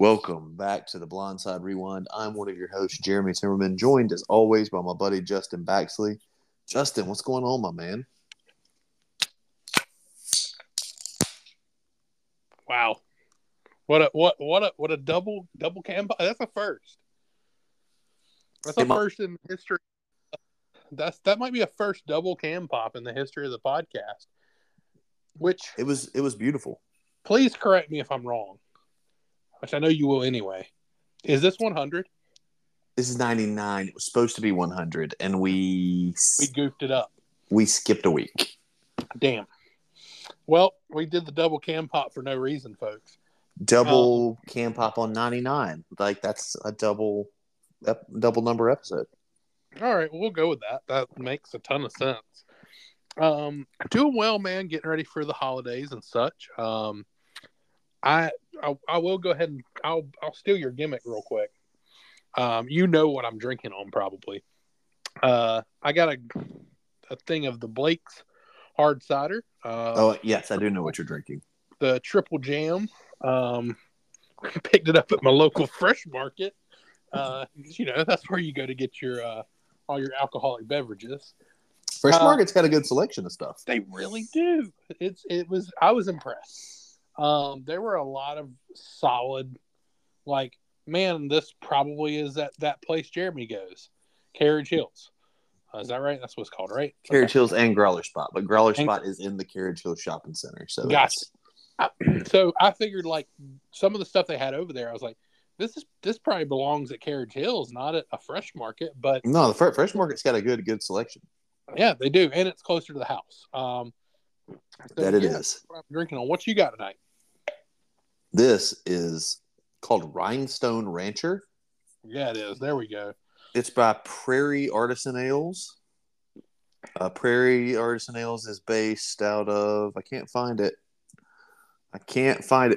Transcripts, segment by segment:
Welcome back to the Blindside Rewind. I'm one of your hosts, Jeremy Timmerman, joined as always by my buddy Justin Baxley. Justin, what's going on, my man? Wow, what a double combine! That's a first. That's a first in history. That might be a first double cam pop in the history of the podcast. Which it was beautiful. Please correct me if I'm wrong, which I know you will anyway. Is this 100? This is 99. It was supposed to be 100, and we goofed it up. We skipped a week. Damn. Well, we did the double cam pop for no reason, folks. Double cam pop on 99. Like, that's a double number episode. All right, we'll go with that. That makes a ton of sense. Doing well, man. Getting ready for the holidays and such. I will go ahead and I'll steal your gimmick real quick. You know what I'm drinking on probably. I got a thing of the Blake's Hard Cider. Oh yes, I do know what you're drinking. The triple jam. Picked it up at my local Fresh Market. You know, that's where you go to get your all your alcoholic beverages. Fresh Market's got a good selection of stuff. They really do. I was impressed. There were a lot of solid, like, man, this probably is that place Jeremy goes. Carriage Hills. Is that right? That's what it's called, right? Carriage Hills and Growler Spot. But Growler Spot is in the Carriage Hills Shopping Center. So gotcha. So I figured, like, some of the stuff they had over there, I was like, This probably belongs at Carriage Hills, not at a Fresh Market, but no, the Fresh Market's got a good selection. Yeah, they do, and it's closer to the house. That's what I'm drinking on. What you got tonight? This is called Rhinestone Rancher. Yeah, it is. There we go. It's by Prairie Artisan Ales. Prairie Artisan Ales is based out of I can't find it.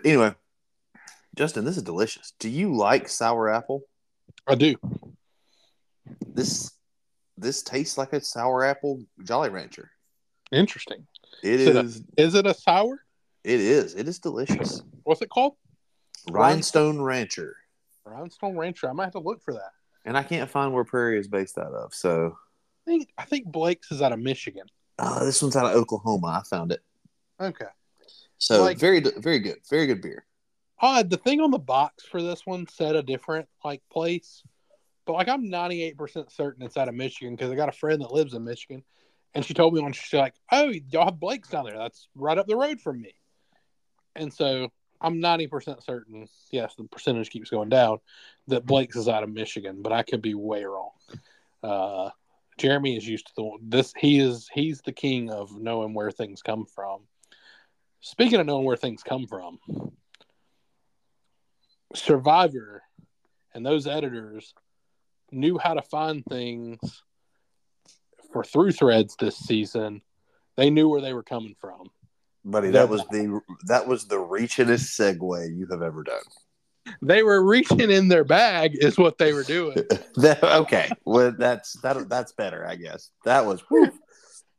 Anyway. Justin, this is delicious. Do you like sour apple? I do. This tastes like a sour apple Jolly Rancher. Interesting. Is it a sour? It is. It is delicious. What's it called? Rhinestone Rancher. Rhinestone Rancher. I might have to look for that. And I can't find where Prairie is based out of. So I think Blake's is out of Michigan. This one's out of Oklahoma. I found it. Okay. So very, very good. Very good beer. Odd. The thing on the box for this one said a different place, but I'm 98% certain it's out of Michigan because I got a friend that lives in Michigan, and she told me once, she's like, "Oh, y'all have Blake's down there. That's right up the road from me." And so I'm 90% certain. Yes, the percentage keeps going down that Blake's is out of Michigan, but I could be way wrong. Jeremy is used to this. He's the king of knowing where things come from. Speaking of knowing where things come from. Survivor and those editors knew how to find things for through threads this season. They knew where they were coming from. Buddy, that was the reachingest segue you have ever done. They were reaching in their bag is what they were doing. Okay. Well, that's better, I guess. That was rough,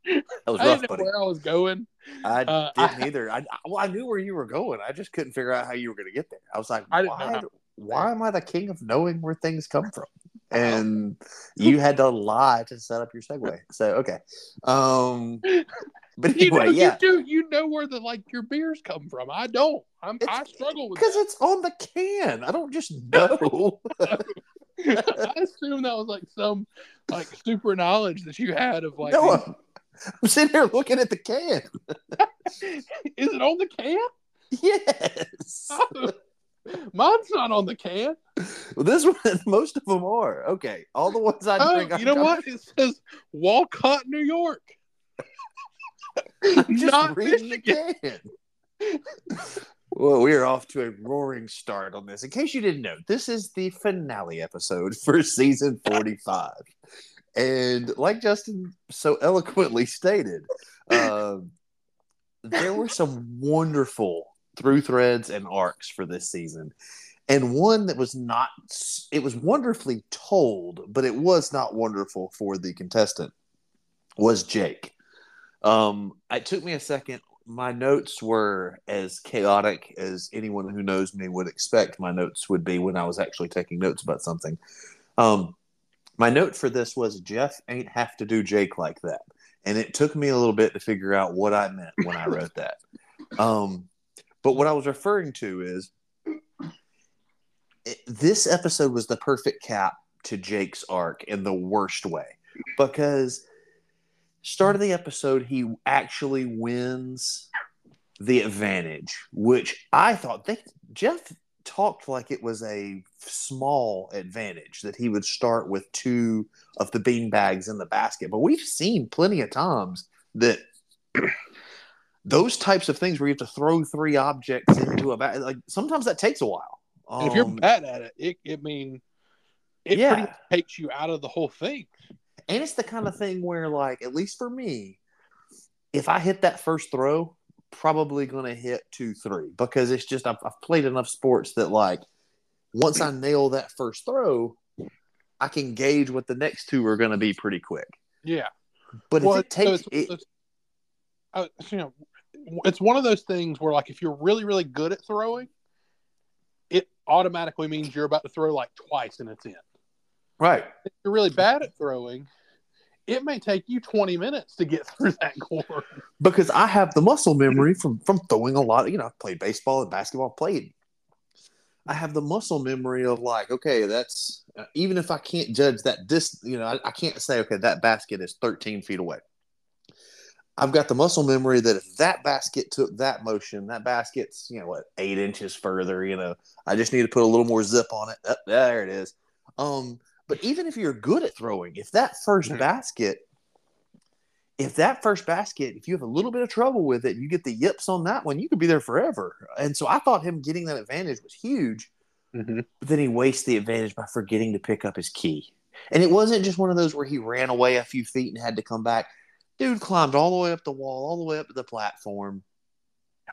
I didn't know where I was going. I didn't either. I knew where you were going. I just couldn't figure out how you were going to get there. I was like, why am I the king of knowing where things come from? And you had to lie to set up your segue. So, okay. But anyway, yeah. You do. You know where your beers come from. I don't. I struggle with it. Because it's on the can. I don't just know. I assume that was some super knowledge that you had of No, I'm sitting here looking at the can. Is it on the can? Yes. Oh, mine's not on the can. Well, this one, most of them are. Okay. All the ones I drink. You know what? It says Walcott, New York. Not Michigan. Well, we are off to a roaring start on this. In case you didn't know, this is the finale episode for season 45. And like Justin so eloquently stated, there were some wonderful through threads and arcs for this season. And one that it was wonderfully told, but it was not wonderful for the contestant, was Jake. It took me a second my notes were as chaotic as anyone who knows me would expect my notes would be when I was actually taking notes about something. My note for this was, Jeff ain't have to do Jake like that. And it took me a little bit to figure out what I meant when I wrote that. But what I was referring to is, this episode was the perfect cap to Jake's arc in the worst way. Because start of the episode, he actually wins the advantage, which I thought Jeff talked like it was a small advantage, that he would start with two of the beanbags in the basket. But we've seen plenty of times that those types of things where you have to throw three objects into a bag, like, sometimes that takes a while. And if you're bad at it, it pretty much takes you out of the whole thing. And it's the kind of thing where, like, at least for me, if I hit that first throw, probably going to hit 2, 3, because it's just, I've played enough sports that, like, once I nail that first throw, I can gauge what the next two are going to be pretty quick. Yeah. But if it takes it's one of those things where, like, if you're really, really good at throwing, it automatically means you're about to throw, like, twice and it's in. Right. If you're really bad at throwing, it may take you 20 minutes to get through that court. Because I have the muscle memory from throwing a lot. You know, I've played baseball and basketball. I have the muscle memory of, like, okay, that's – even if I can't judge that distance, you know, I can't say, okay, that basket is 13 feet away. I've got the muscle memory that if that basket took that motion, that basket's, 8 inches further, I just need to put a little more zip on it. Oh, there it is. But even if you're good at throwing, if you have a little bit of trouble with it, you get the yips on that one, you could be there forever. And so I thought him getting that advantage was huge, but then he wastes the advantage by forgetting to pick up his key. And it wasn't just one of those where he ran away a few feet and had to come back. Dude climbed all the way up the wall, all the way up to the platform,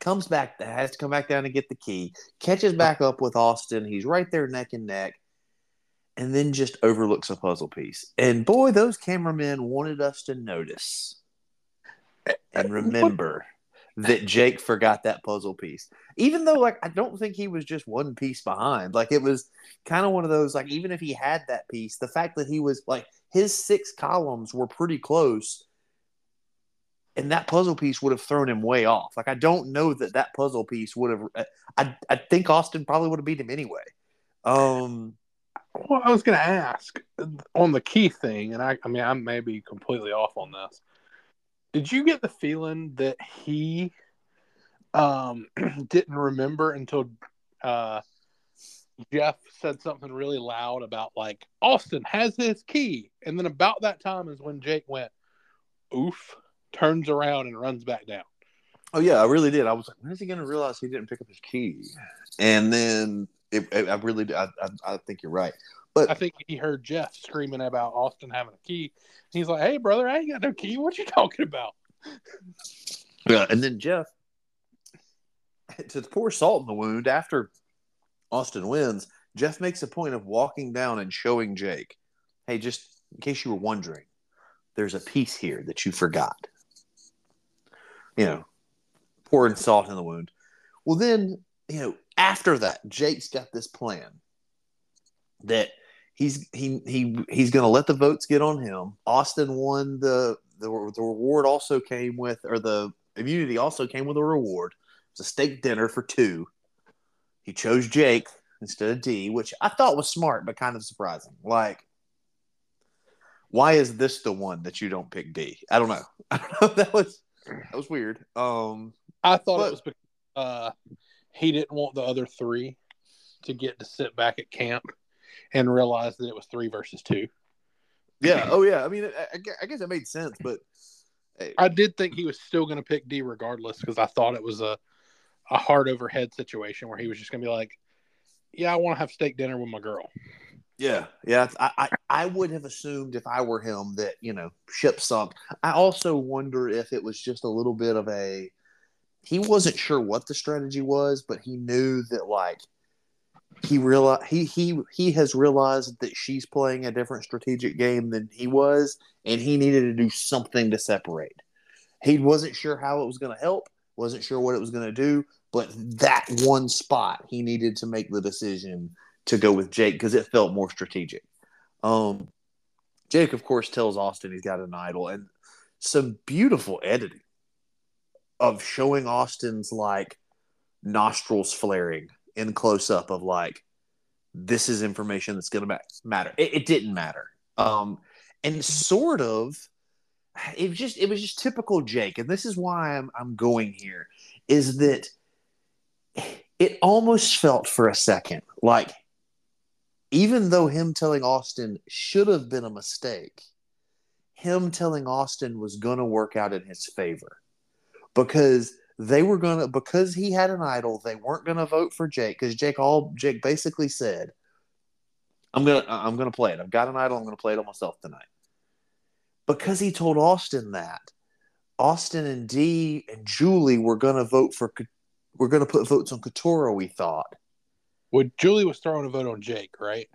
comes back, has to come back down and get the key, catches back up with Austin. He's right there neck and neck. And then just overlooks a puzzle piece. And boy, those cameramen wanted us to notice and remember that Jake forgot that puzzle piece. Even though, like, I don't think he was just one piece behind. Like, it was kind of one of those, like, even if he had that piece, the fact that he was, like, his 6 columns were pretty close, and that puzzle piece would have thrown him way off. Like, I don't know that puzzle piece would have – I think Austin probably would have beat him anyway. Well, I was going to ask on the key thing, and I may be completely off on this. Did you get the feeling that he didn't remember until Jeff said something really loud about, like, Austin has his key? And then about that time is when Jake went, oof, turns around and runs back down. Oh, yeah, I really did. I was like, when is he going to realize he didn't pick up his key? And then... I think you're right, but I think he heard Jeff screaming about Austin having a key. He's like, "Hey, brother, I ain't got no key. What you talking about?" Yeah, and then Jeff, to pour salt in the wound, after Austin wins, Jeff makes a point of walking down and showing Jake, "Hey, just in case you were wondering, there's a piece here that you forgot." You know, pouring salt in the wound. Well, then after that, Jake's got this plan that he's going to let the votes get on him. Austin won the reward also came with, or the immunity also came with a reward. It was a steak dinner for 2. He chose Jake instead of Dee, which I thought was smart but kind of surprising. Like, why is this the one that you don't pick Dee? I don't know. That was weird. I thought it was because he didn't want the other 3 to get to sit back at camp and realize that it was 3 versus 2. Yeah. Oh, yeah. I mean, I guess that made sense, but I did think he was still going to pick Dee regardless, because I thought it was a hard overhead situation where he was just going to be like, yeah, I want to have steak dinner with my girl. Yeah. Yeah. I would have assumed if I were him that, ship sunk. I also wonder if it was just a little bit of he wasn't sure what the strategy was, but he knew that, like, he has realized that she's playing a different strategic game than he was, and he needed to do something to separate. He wasn't sure how it was going to help, wasn't sure what it was going to do, but that one spot he needed to make the decision to go with Jake because it felt more strategic. Jake, of course, tells Austin he's got an idol, and some beautiful editing of showing Austin's like nostrils flaring in close up of like, this is information that's going to matter. It didn't matter. And sort of, it was just typical Jake. And this is why I'm going here, is that it almost felt for a second like, even though him telling Austin should have been a mistake, him telling Austin was going to work out in his favor because he had an idol, they weren't going to vote for Jake because Jake basically said, I'm going to play it. I've got an idol. I'm going to play it on myself tonight. Because he told Austin that, Austin and Dee and Julie were going to put votes on Keturah, we thought. Well, Julie was throwing a vote on Jake, right?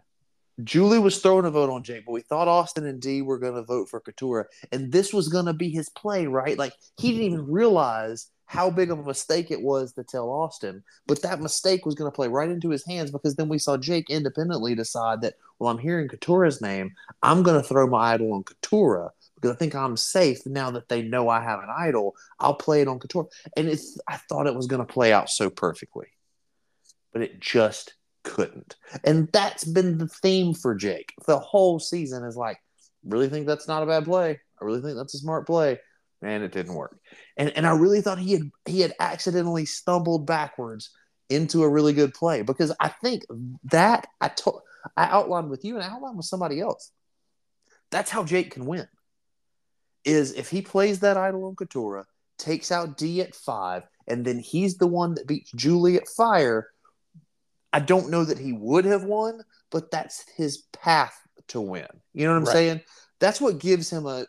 Julie was throwing a vote on Jake, but we thought Austin and Dee were going to vote for Keturah, and this was going to be his play, right? Like, he didn't even realize how big of a mistake it was to tell Austin, but that mistake was going to play right into his hands because then we saw Jake independently decide that, well, I'm hearing Keturah's name. I'm going to throw my idol on Keturah because I think I'm safe now that they know I have an idol. I'll play it on Keturah. And I thought it was going to play out so perfectly. But it just couldn't. And that's been the theme for Jake. The whole season is like, really think that's not a bad play. I really think that's a smart play. And it didn't work. And I really thought he had accidentally stumbled backwards into a really good play. Because I think that I outlined with you and I outlined with somebody else. That's how Jake can win. Is if he plays that idol on Keturah, takes out Dee at 5, and then he's the one that beats Julie at fire. I don't know that he would have won, but that's his path to win. You know what I'm saying? That's what gives him a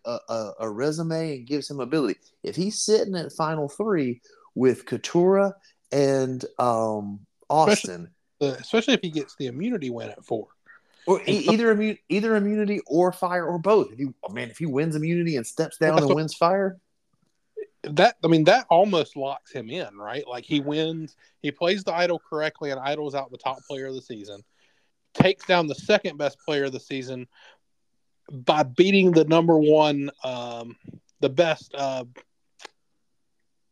resume and gives him ability. If he's sitting at final 3 with Keturah and Austin. Especially if he gets the immunity win at 4. Or either immunity or fire or both. If he wins immunity and steps down and wins fire. That almost locks him in, right? Like he wins, he plays the idol correctly and idols out the top player of the season, takes down the second best player of the season by beating the number one, the best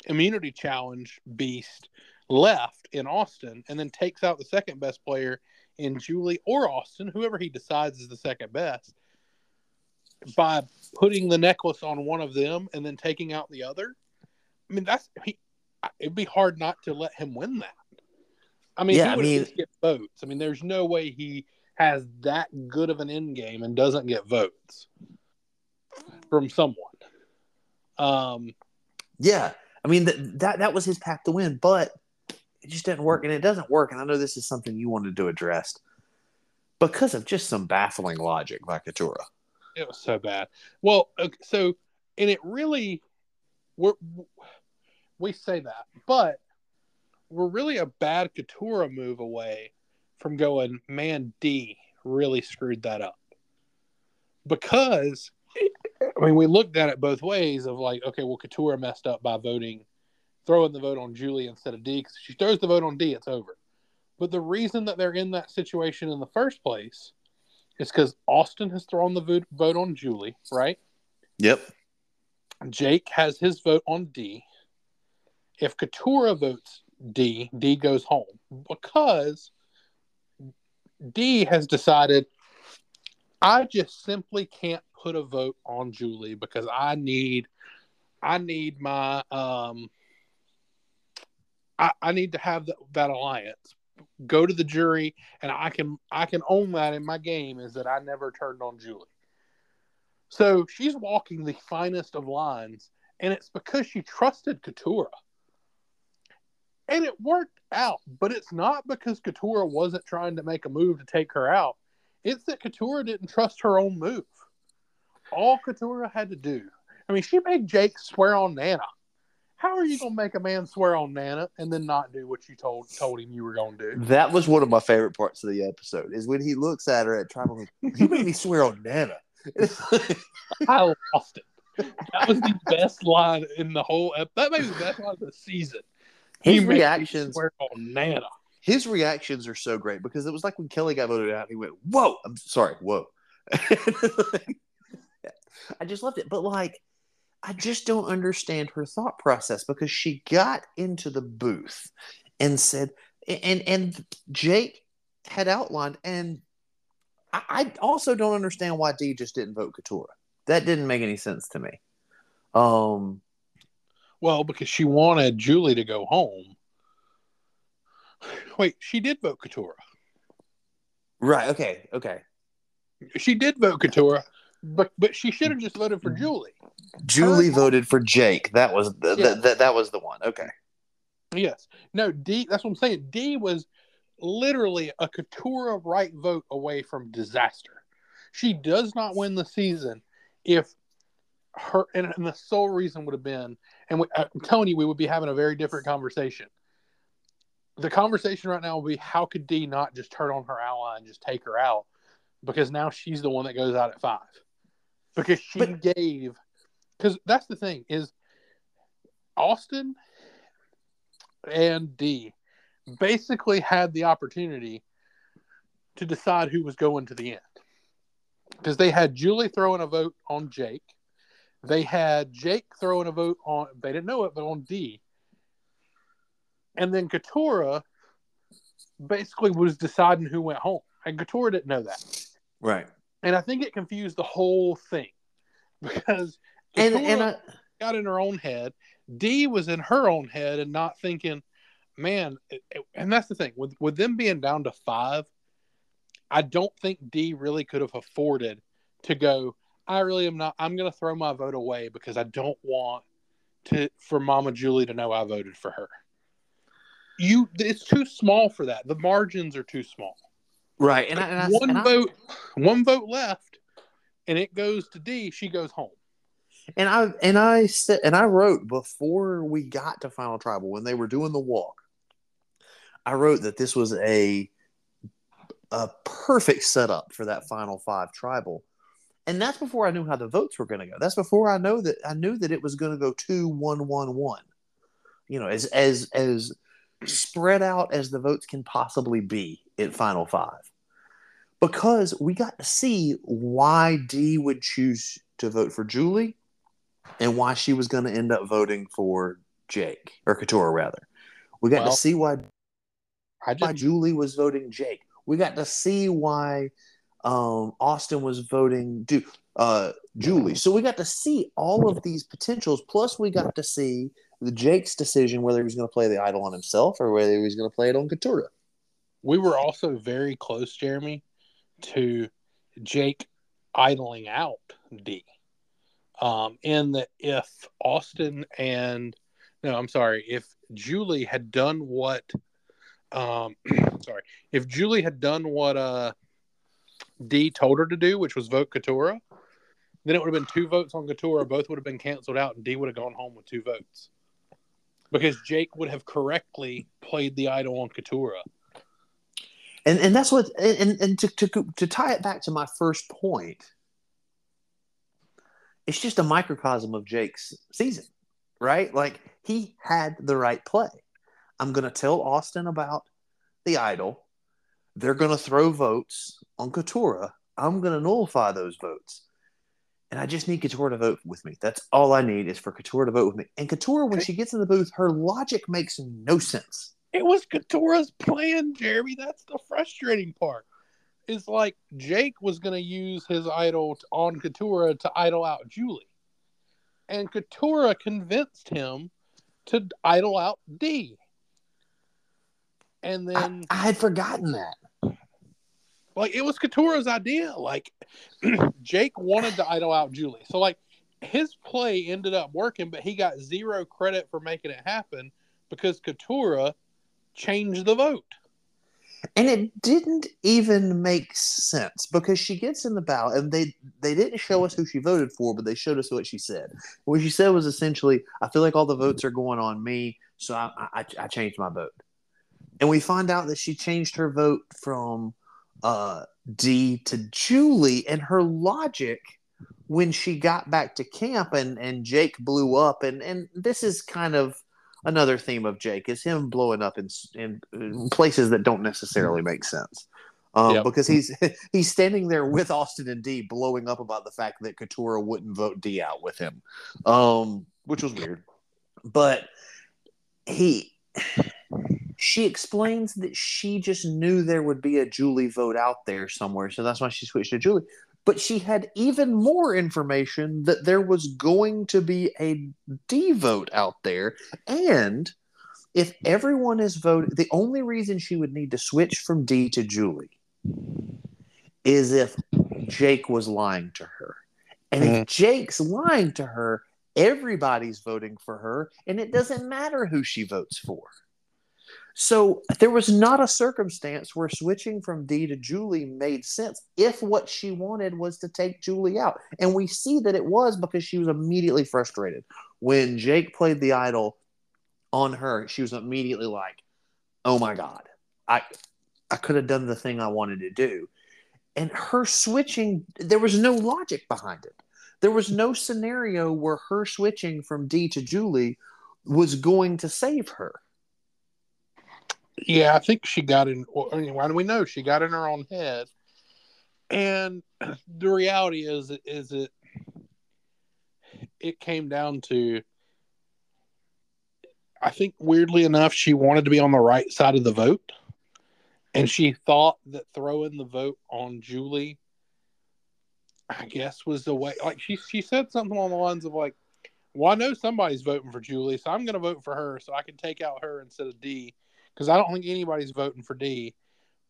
immunity challenge beast left in Austin, and then takes out the second best player in Julie or Austin, whoever he decides is the second best, by putting the necklace on one of them and then taking out the other. It'd be hard not to let him win that. He would get votes. There's no way he has that good of an end game and doesn't get votes from someone. That was his path to win, but it just didn't work, and it doesn't work. And I know this is something you wanted to address because of just some baffling logic by Keturah. It was so bad. Well, okay, we say that, but we're really a bad Keturah move away from going, man, Dee really screwed that up. Because, we looked at it both ways of like, okay, well, Keturah messed up by throwing the vote on Julie instead of Dee, because if she throws the vote on Dee, it's over. But the reason that they're in that situation in the first place is because Austin has thrown the vote on Julie, right? Yep. Jake has his vote on Dee. If Keturah votes Dee, Dee goes home. Because Dee has decided, I just simply can't put a vote on Julie because I need my I need to have that alliance. Go to the jury, and I can own that in my game is that I never turned on Julie. So she's walking the finest of lines, and it's because she trusted Keturah. And it worked out, but it's not because Keturah wasn't trying to make a move to take her out. It's that Keturah didn't trust her own move. All Keturah had to do, she made Jake swear on Nana. How are you going to make a man swear on Nana and then not do what you told him you were going to do? That was one of my favorite parts of the episode, is when he looks at her at trying to, you made me swear on Nana. I lost it. That was the best line in the whole episode. That may be the best line of the season. His reactions swear on Nana. His reactions are so great because it was like when Kelly got voted out, he went, "Whoa, I'm sorry, whoa." I just loved it. But like, I just don't understand her thought process because she got into the booth and said, and Jake had outlined, and I also don't understand why Dee just didn't vote Keturah. That didn't make any sense to me. Well, because she wanted Julie to go home. Wait, she did vote Keturah. Right, okay. She did vote Keturah, but she should have just voted for Julie. Julie voted for Jake. That was that was the one. Okay. Yes. No, Dee, that's what I'm saying. Dee was literally a Keturah right vote away from disaster. She does not win the season if her, and the sole reason would have been, and Tony, we would be having a very different conversation. The conversation right now would be, how could Dee not just turn on her ally and just take her out? Because now she's the one that goes out at 5. Because she because that's the thing, is Austin and Dee basically had the opportunity to decide who was going to the end. Because they had Julie throwing a vote on Jake. They had Jake throwing a vote on, they didn't know it, but on Dee. And then Keturah basically was deciding who went home. And Keturah didn't know that. Right. And I think it confused the whole thing. Because Keturah got in her own head. Dee was in her own head and not thinking, man, and that's the thing. With them being down to 5, I don't think Dee really could have afforded to go, I really am not, I'm going to throw my vote away because I don't want for Mama Julie to know I voted for her. It's too small for that. The margins are too small. Right. And, one vote left and it goes to Dee. She goes home. And I wrote before we got to Final Tribal, when they were doing the walk, I wrote that this was a perfect setup for that Final 5 Tribal. And that's before I knew how the votes were going to go. That's before I knew that it was going to go 2-1-1-1. You know, as spread out as the votes can possibly be at Final 5. Because we got to see why Dee would choose to vote for Julie and why she was going to end up voting for Jake, or Keturah rather. We got to see why Julie was voting Jake. We got to see why Austin was voting Julie. So we got to see all of these potentials. Plus we got to see the Jake's decision, whether he was going to play the idol on himself or whether he was going to play it on Keturah. We were also very close, Jeremy, to Jake idling out Dee. In that if Julie had done what Dee told her to do, which was vote Keturah, then it would have been 2 votes on Keturah. Both would have been canceled out, and Dee would have gone home with 2 votes because Jake would have correctly played the idol on Keturah. And that's what to tie it back to my first point, it's just a microcosm of Jake's season, right? Like, he had the right play. I'm going to tell Austin about the idol. They're going to throw votes on Keturah. I'm going to nullify those votes. And I just need Keturah to vote with me. That's all I need is for Keturah to vote with me. And Keturah, when she gets in the booth, her logic makes no sense. It was Keturah's plan, Jeremy. That's the frustrating part. It's like Jake was going to use his idol on Keturah to idol out Julie. And Keturah convinced him to idol out Dee. And then I had forgotten that. Like, it was Keturah's idea. Like, Jake wanted to idol out Julie. So, like, his play ended up working, but he got 0 credit for making it happen because Keturah changed the vote. And it didn't even make sense because she gets in the ballot and they didn't show us who she voted for, but they showed us what she said. What she said was essentially, I feel like all the votes are going on me, so I changed my vote. And we find out that she changed her vote from Dee to Julie, and her logic when she got back to camp and Jake blew up, and this is kind of another theme of Jake, is him blowing up in places that don't necessarily make sense. Yep. Because he's standing there with Austin and Dee blowing up about the fact that Keturah wouldn't vote Dee out with him, which was weird. But she explains that she just knew there would be a Julie vote out there somewhere, so that's why she switched to Julie. But she had even more information that there was going to be a Dee vote out there, and if everyone is voted, the only reason she would need to switch from Dee to Julie is if Jake was lying to her. And if Jake's lying to her, everybody's voting for her, and it doesn't matter who she votes for. So there was not a circumstance where switching from Dee to Julie made sense if what she wanted was to take Julie out. And we see that it was, because she was immediately frustrated. When Jake played the idol on her, she was immediately like, oh my God, I could have done the thing I wanted to do. And her switching, there was no logic behind it. There was no scenario where her switching from Dee to Julie was going to save her. Yeah, I think she got in, well, we know she got in her own head. And the reality is it came down to, I think weirdly enough, she wanted to be on the right side of the vote. And she thought that throwing the vote on Julie, I guess, was the way. Like she said something along the lines of like, well, I know somebody's voting for Julie, so I'm going to vote for her so I can take out her instead of Dee, because I don't think anybody's voting for Dee.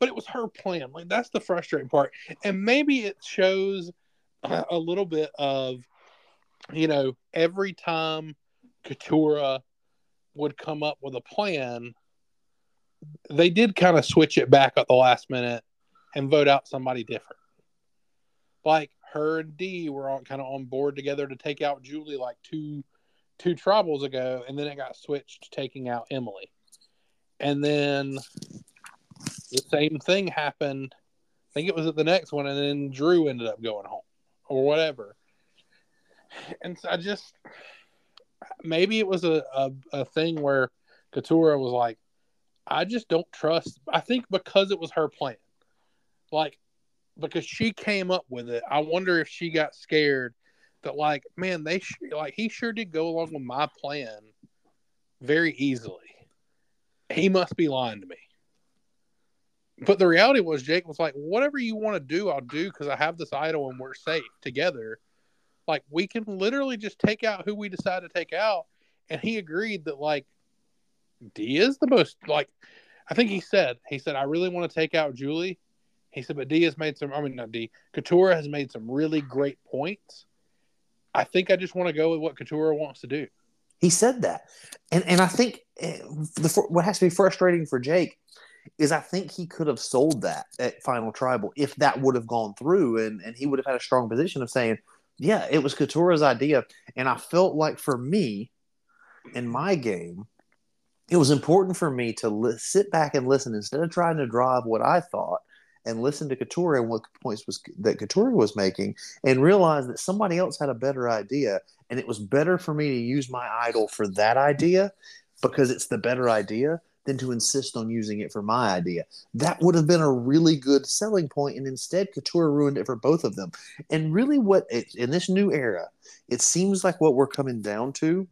But it was her plan. Like, that's the frustrating part. And maybe it shows a little bit of, you know, every time Keturah would come up with a plan, they did kind of switch it back at the last minute and vote out somebody different. Like, her and Dee were kind of on board together to take out Julie like two tribals ago, and then it got switched to taking out Emily. And then the same thing happened. I think it was at the next one, and then Drew ended up going home or whatever. And so I just, maybe it was a thing where Keturah was like, I just don't trust. I think because it was her plan, like, because she came up with it, I wonder if she got scared that, like, man, he sure did go along with my plan very easily. He must be lying to me. But the reality was, Jake was like, whatever you want to do, I'll do, because I have this idol and we're safe together. Like, we can literally just take out who we decide to take out. And he agreed that, like, Dee is the most, like, I think he said, I really want to take out Julie. He said, but Keturah has made some really great points. I think I just want to go with what Keturah wants to do. He said that. And I think what has to be frustrating for Jake is, I think he could have sold that at Final Tribal if that would have gone through, and he would have had a strong position of saying, yeah, it was Keturah's idea. And I felt like for me, in my game, it was important for me to sit back and listen instead of trying to drive what I thought, and listen to Keturah and what points that Keturah was making, and realize that somebody else had a better idea, and it was better for me to use my idol for that idea because it's the better idea than to insist on using it for my idea. That would have been a really good selling point, and instead Keturah ruined it for both of them. And really in this new era, it seems like what we're coming down to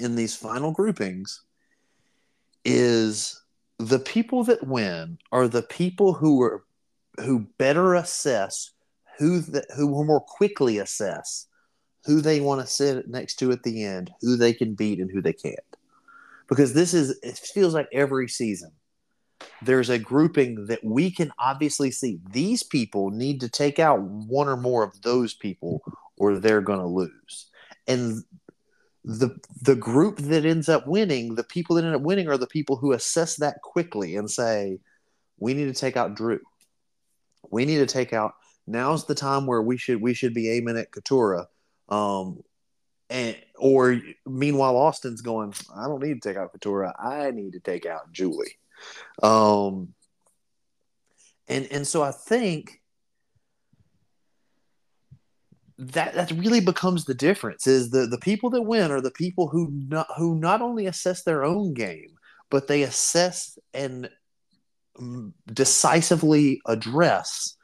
in these final groupings is the people that win are the people who better assess who more quickly assess who they want to sit next to at the end, who they can beat and who they can't. Because it feels like every season there's a grouping that we can obviously see these people need to take out one or more of those people or they're going to lose. And the group that ends up winning, the people that end up winning are the people who assess that quickly and say, we need to take out Drew. We need to take out, now's the time where we should be aiming at Keturah. Or meanwhile, Austin's going, I don't need to take out Keturah. I need to take out Julie. And so I think that really becomes the difference. Is the people that win are the people who not only assess their own game, but they assess and decisively address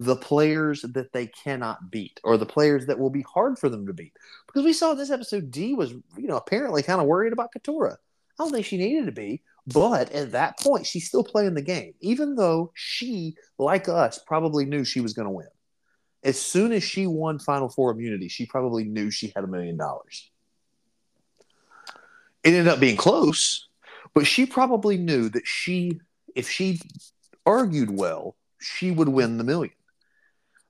the players that they cannot beat, or the players that will be hard for them to beat. Because we saw this episode, Dee was, apparently kind of worried about Keturah. I don't think she needed to be, but at that point, she's still playing the game, even though she, like us, probably knew she was going to win. As soon as she won Final Four immunity, she probably knew she had $1 million. It ended up being close, but she probably knew that if she argued well, she would win $1 million.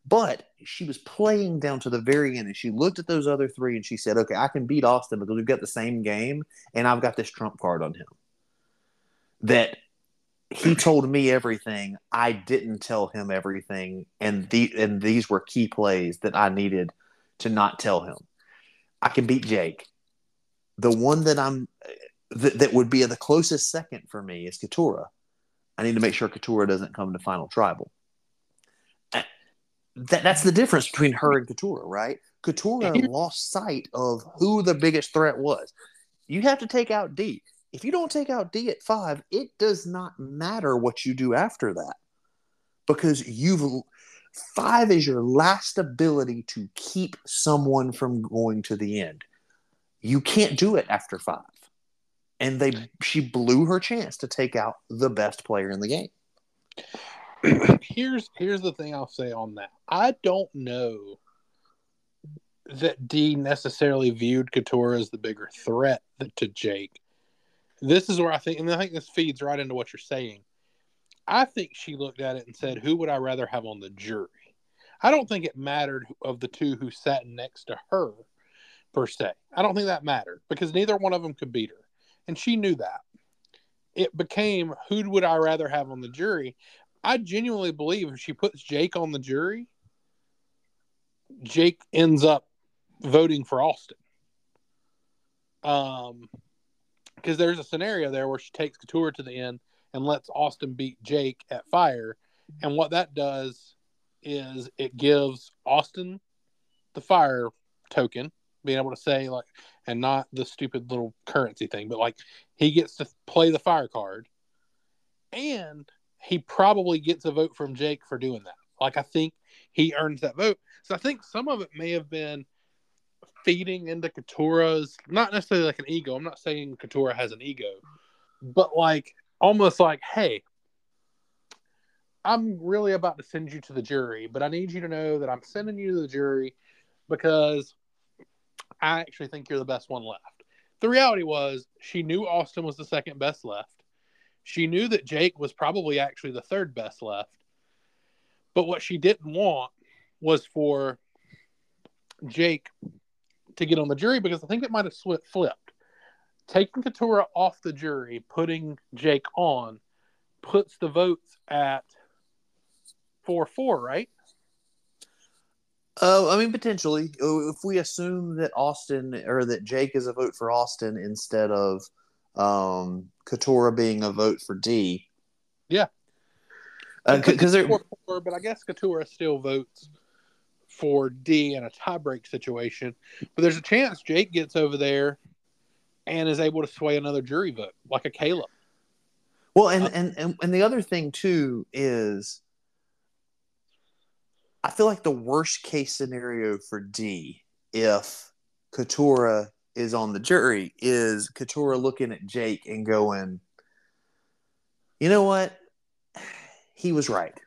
But she was playing down to the very end, and she looked at those other three, and she said, okay, I can beat Austin because we've got the same game, and I've got this trump card on him. That he told me everything, I didn't tell him everything, and these were key plays that I needed to not tell him. I can beat Jake. The one that that would be the closest second for me is Keturah. I need to make sure Keturah doesn't come to Final Tribal. That's the difference between her and Keturah, right? Keturah lost sight of who the biggest threat was. You have to take out Dee. If you don't take out Dee at 5, it does not matter what you do after that, because 5 is your last ability to keep someone from going to the end. You can't do it after 5. And she blew her chance to take out the best player in the game. Here's the thing I'll say on that. I don't know that Dee necessarily viewed Keturah as the bigger threat to Jake. This is where I think this feeds right into what you're saying. I think she looked at it and said, who would I rather have on the jury? I don't think it mattered of the two who sat next to her, per se. I don't think that mattered, because neither one of them could beat her. And she knew that. It became, who would I rather have on the jury? I genuinely believe if she puts Jake on the jury, Jake ends up voting for Austin. Because there's a scenario there where she takes Keturah to the end and lets Austin beat Jake at fire. And what that does is it gives Austin the fire token, being able to say, like, and not the stupid little currency thing, but like he gets to play the fire card, and he probably gets a vote from Jake for doing that. Like, I think he earns that vote. So I think some of it may have been feeding into Keturah's, not necessarily like an ego. I'm not saying Keturah has an ego, but like almost like, hey, I'm really about to send you to the jury, but I need you to know that I'm sending you to the jury because I actually think you're the best one left. The reality was she knew Austin was the second best left. She knew that Jake was probably actually the third best left. But what she didn't want was for Jake to get on the jury, because I think it might have flipped. Taking Keturah off the jury, putting Jake on, puts the votes at 4-4, right? Oh, I mean, potentially. If we assume that Austin, or that Jake is a vote for Austin instead of Keturah being a vote for Dee. Yeah. Because they're 4-4, but I guess Keturah still votes for Dee in a tiebreak situation. But there's a chance Jake gets over there and is able to sway another jury vote, like a Kaleb. Well, and the other thing, too, is I feel like the worst case scenario for Dee, if Keturah is on the jury, is Keturah looking at Jake and going, you know what? He was right.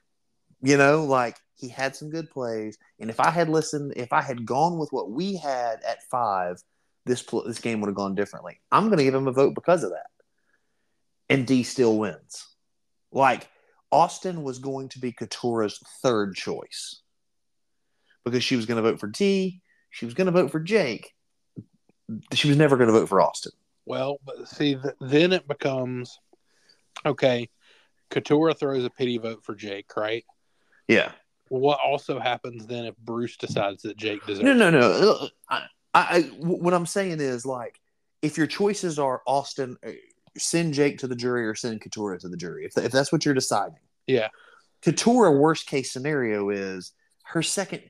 You know, like, he had some good plays. And if I had listened, if I had gone with what we had at 5, this game would have gone differently. I'm going to give him a vote because of that. And Dee still wins. Like, Austin was going to be Keturah's third choice, because she was going to vote for Dee. She was going to vote for Jake. She was never going to vote for Austin. Well, but see, then it becomes, okay, Keturah throws a pity vote for Jake, right? Yeah. What also happens then if Bruce decides that Jake deserves it? No. What I'm saying is, like, if your choices are Austin, send Jake to the jury or send Keturah to the jury, if that's what you're deciding. Yeah. Keturah, worst case scenario is her second.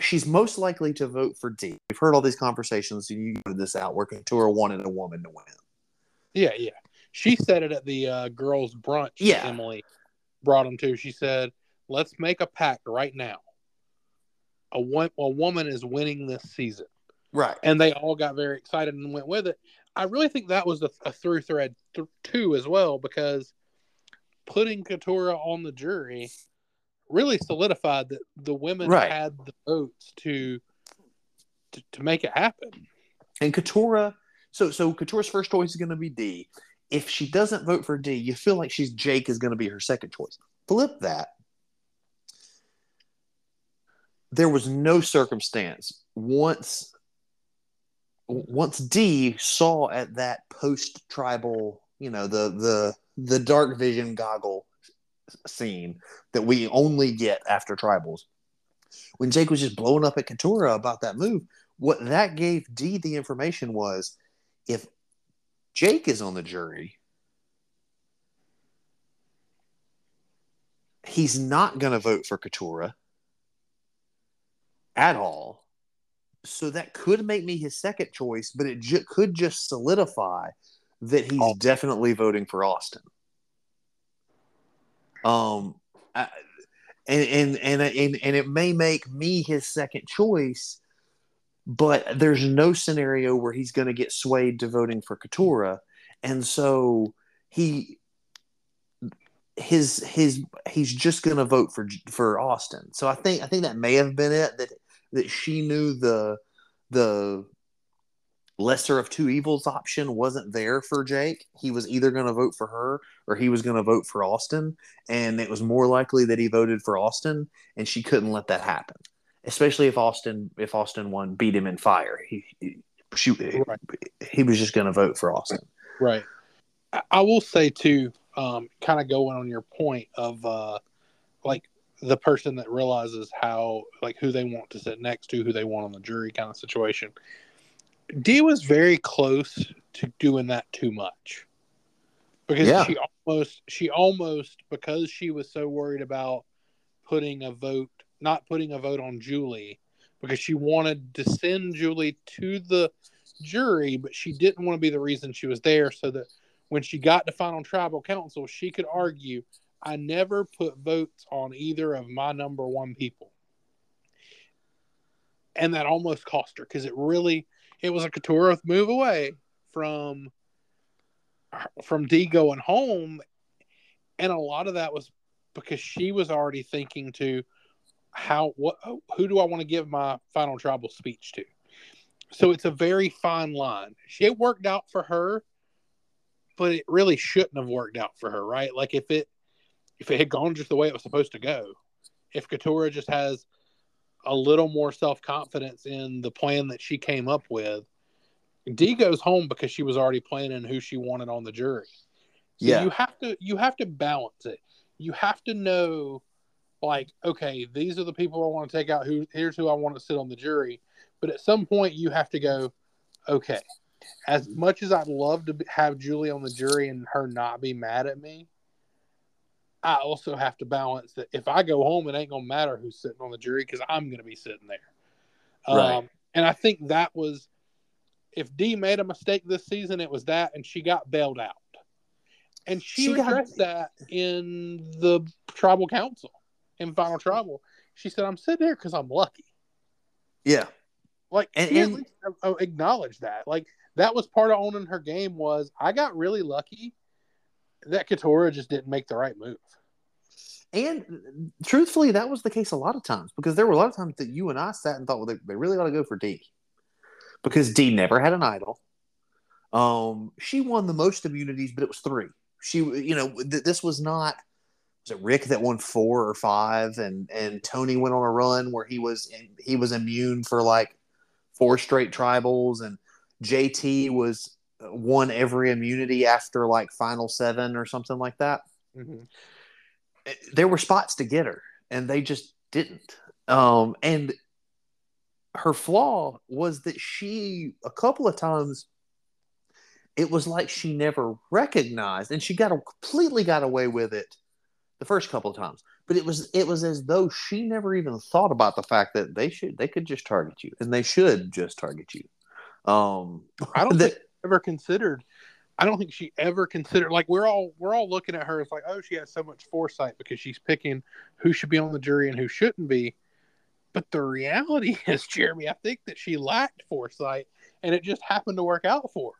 she's most likely to vote for Dee. We've heard all these conversations. You put this out where Keturah wanted a woman to win. Yeah, yeah. She said it at the girls' brunch. Yeah. Emily brought them to. She said, "Let's make a pact right now. A woman is winning this season." Right. And they all got very excited and went with it. I really think that was a through thread too as well, because putting Keturah on the jury really solidified that the women had the votes to make it happen. And Keturah, so Keturah's first choice is going to be Dee. If she doesn't vote for Dee, you feel like Jake is going to be her second choice. Flip that. There was no circumstance once Dee saw at that post-tribal, the dark vision goggle scene that we only get after tribals, when Jake was just blowing up at Keturah about that move, what that gave Dee the information was, if Jake is on the jury, he's not going to vote for Keturah at all. So that could make me his second choice, but it could just solidify that he's definitely voting for Austin. And it may make me his second choice, but there's no scenario where he's going to get swayed to voting for Keturah. And so he's just going to vote for Austin. So I think that may have been it, that she knew the lesser of two evils option wasn't there for Jake. He was either going to vote for her or he was going to vote for Austin. And it was more likely that he voted for Austin, and she couldn't let that happen. Especially if Austin won, beat him in fire. He was just going to vote for Austin. Right. I will say too, kind of going on your point of the person that realizes who they want to sit next to, who they want on the jury kind of situation. Dee was very close to doing that too much, because she almost, because she was so worried about not putting a vote on Julie, because she wanted to send Julie to the jury, but she didn't want to be the reason she was there, so that when she got to final tribal council, she could argue, I never put votes on either of my number one people. And that almost cost her, because it was a Keturah move away from Dee going home. And a lot of that was because she was already thinking to who do I want to give my final tribal speech to? So it's a very fine line. It worked out for her, but it really shouldn't have worked out for her, right? Like if it had gone just the way it was supposed to go, if Keturah just has a little more self-confidence in the plan that she came up with, Dee goes home because she was already planning who she wanted on the jury. So you have to balance it. You have to know, okay, these are the people I want to take out. Here's who I want to sit on the jury. But at some point you have to go, okay, as much as I'd love to have Julie on the jury and her not be mad at me, I also have to balance that if I go home, it ain't going to matter who's sitting on the jury, because I'm going to be sitting there. Right. And I think that was, if Dee made a mistake this season, it was that, and she got bailed out. And she addressed that in the tribal council, in final tribal. She said, I'm sitting here because I'm lucky. Yeah. She at least acknowledged that. That was part of owning her game, was I got really lucky that Keturah just didn't make the right move. And truthfully, that was the case a lot of times, because there were a lot of times that you and I sat and thought, well, they really ought to go for Dee, because Dee never had an idol. She won the most immunities, but it was 3. She, this was not, was it Rick that won 4 or 5, and Tony went on a run where he was immune for 4 straight tribals, and JT was won every immunity after final 7 or something like that. Mm-hmm. There were spots to get her, and they just didn't. And her flaw was that she, a couple of times, it was like she never recognized, and she completely got away with it the first couple of times, But it was as though she never even thought about the fact that they could just target you, and they should just target you. I don't think she ever considered. Like we're all looking at her as like, oh, she has so much foresight because she's picking who should be on the jury and who shouldn't be. But the reality is, Jeremy, I think that she lacked foresight, and it just happened to work out for her.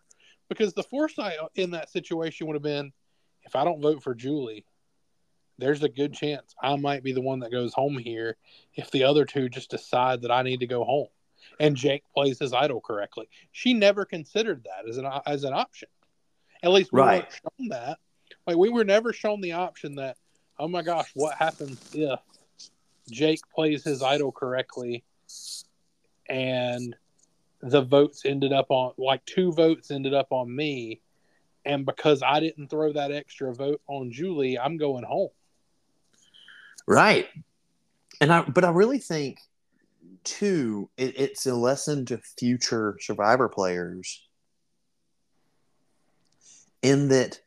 Because the foresight in that situation would have been, if I don't vote for Julie, there's a good chance I might be the one that goes home here if the other two just decide that I need to go home. And Jake plays his idol correctly. She never considered that as an option. At least we weren't shown that. Like, we were never shown the option that, oh my gosh, what happens if Jake plays his idol correctly and the votes ended up on, like, 2 votes ended up on me, and because I didn't throw that extra vote on Julie, I'm going home. Right. But I really think, too, it's a lesson to future Survivor players in that,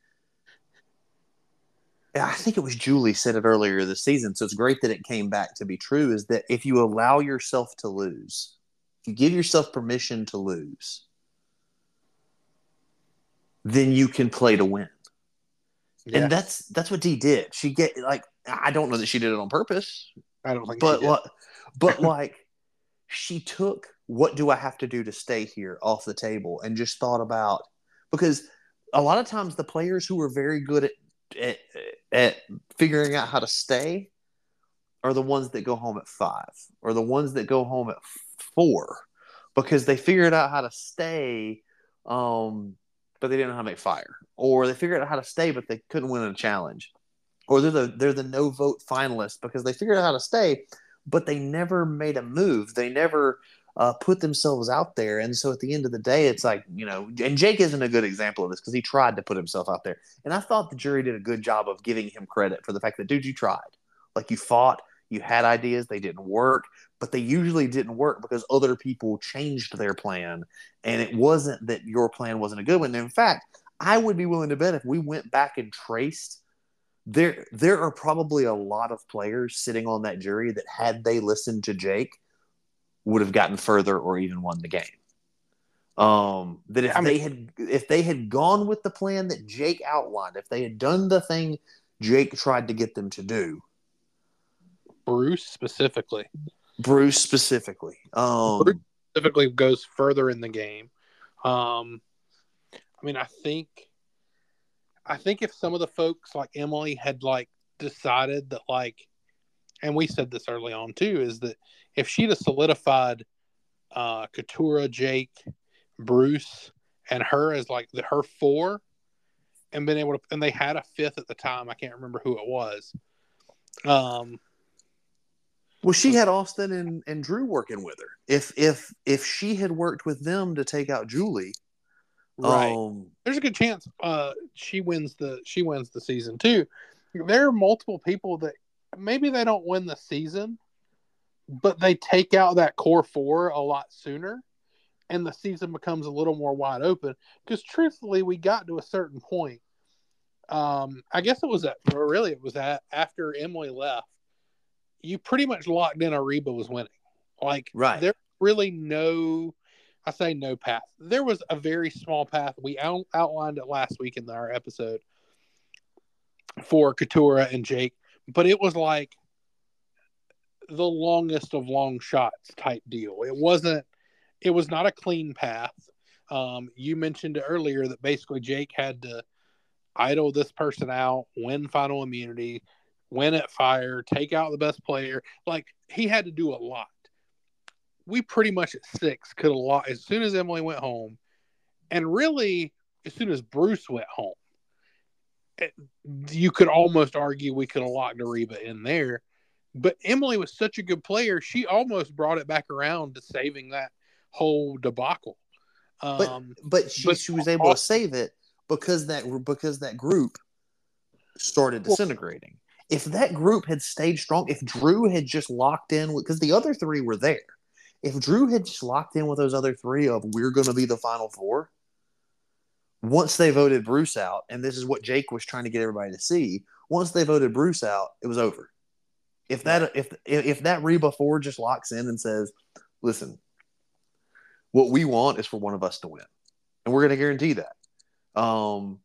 I think it was Julie said it earlier this season, so it's great that it came back to be true, is that if you allow yourself to lose, if you give yourself permission to lose, then you can play to win. Yeah. And that's what Dee did. She get like, I don't know that she did it on purpose. I don't think but she did. But like, she took what do I have to do to stay here off the table and just thought about, because a lot of times the players who are very good at figuring out how to stay are the ones that go home at 5 or the ones that go home at 4 because they figured out how to stay, but they didn't know how to make fire, or they figured out how to stay, but they couldn't win a challenge, or they're the no vote finalists because they figured out how to stay, but they never made a move. They never put themselves out there. And so at the end of the day, it's like, you know, and Jake isn't a good example of this because he tried to put himself out there. And I thought the jury did a good job of giving him credit for the fact that, dude, you tried. Like, you fought, you had ideas, they didn't work, but they usually didn't work because other people changed their plan. And it wasn't that your plan wasn't a good one. And in fact, I would be willing to bet if we went back and traced, there are probably a lot of players sitting on that jury that, had they listened to Jake, would have gotten further or even won the game. If they had gone with the plan that Jake outlined, if they had done the thing Jake tried to get them to do, Bruce specifically. Bruce specifically goes further in the game. I think if some of the folks like Emily had like decided that, like, and we said this early on too, is that if she'd have solidified Keturah, Jake, Bruce, and her as like her 4, and been able to, and they had a 5th at the time, I can't remember who it was. Well, she had Austin and Drew working with her. If she had worked with them to take out Julie, right? There's a good chance she wins the season too. There are multiple people that maybe they don't win the season, but they take out that core 4 a lot sooner, and the season becomes a little more wide open. Because truthfully, we got to a certain point. I guess it was that, or really it was that after Emily left, you pretty much locked in Ariba was winning. Like, right. There really no path. There was a very small path. We outlined it last week in our episode for Keturah and Jake, but it was like the longest of long shots type deal. It was not a clean path. You mentioned earlier that basically Jake had to idle this person out, win final immunity, win at fire, take out the best player. Like, he had to do a lot. We pretty much at 6 could have lost as soon as Emily went home, and really as soon as Bruce went home. You could almost argue we could have locked Ariba in there, but Emily was such a good player. She almost brought it back around to saving that whole debacle. But she was able to save it because that group started disintegrating. If that group had stayed strong, if Drew had just locked in, because the other 3 were there, if Drew had just locked in with those other 3 of, we're going to be the final 4. Once they voted Bruce out, and this is what Jake was trying to get everybody to see, once they voted Bruce out, it was over. If that Reba Ford just locks in and says, listen, what we want is for one of us to win, and we're going to guarantee that. I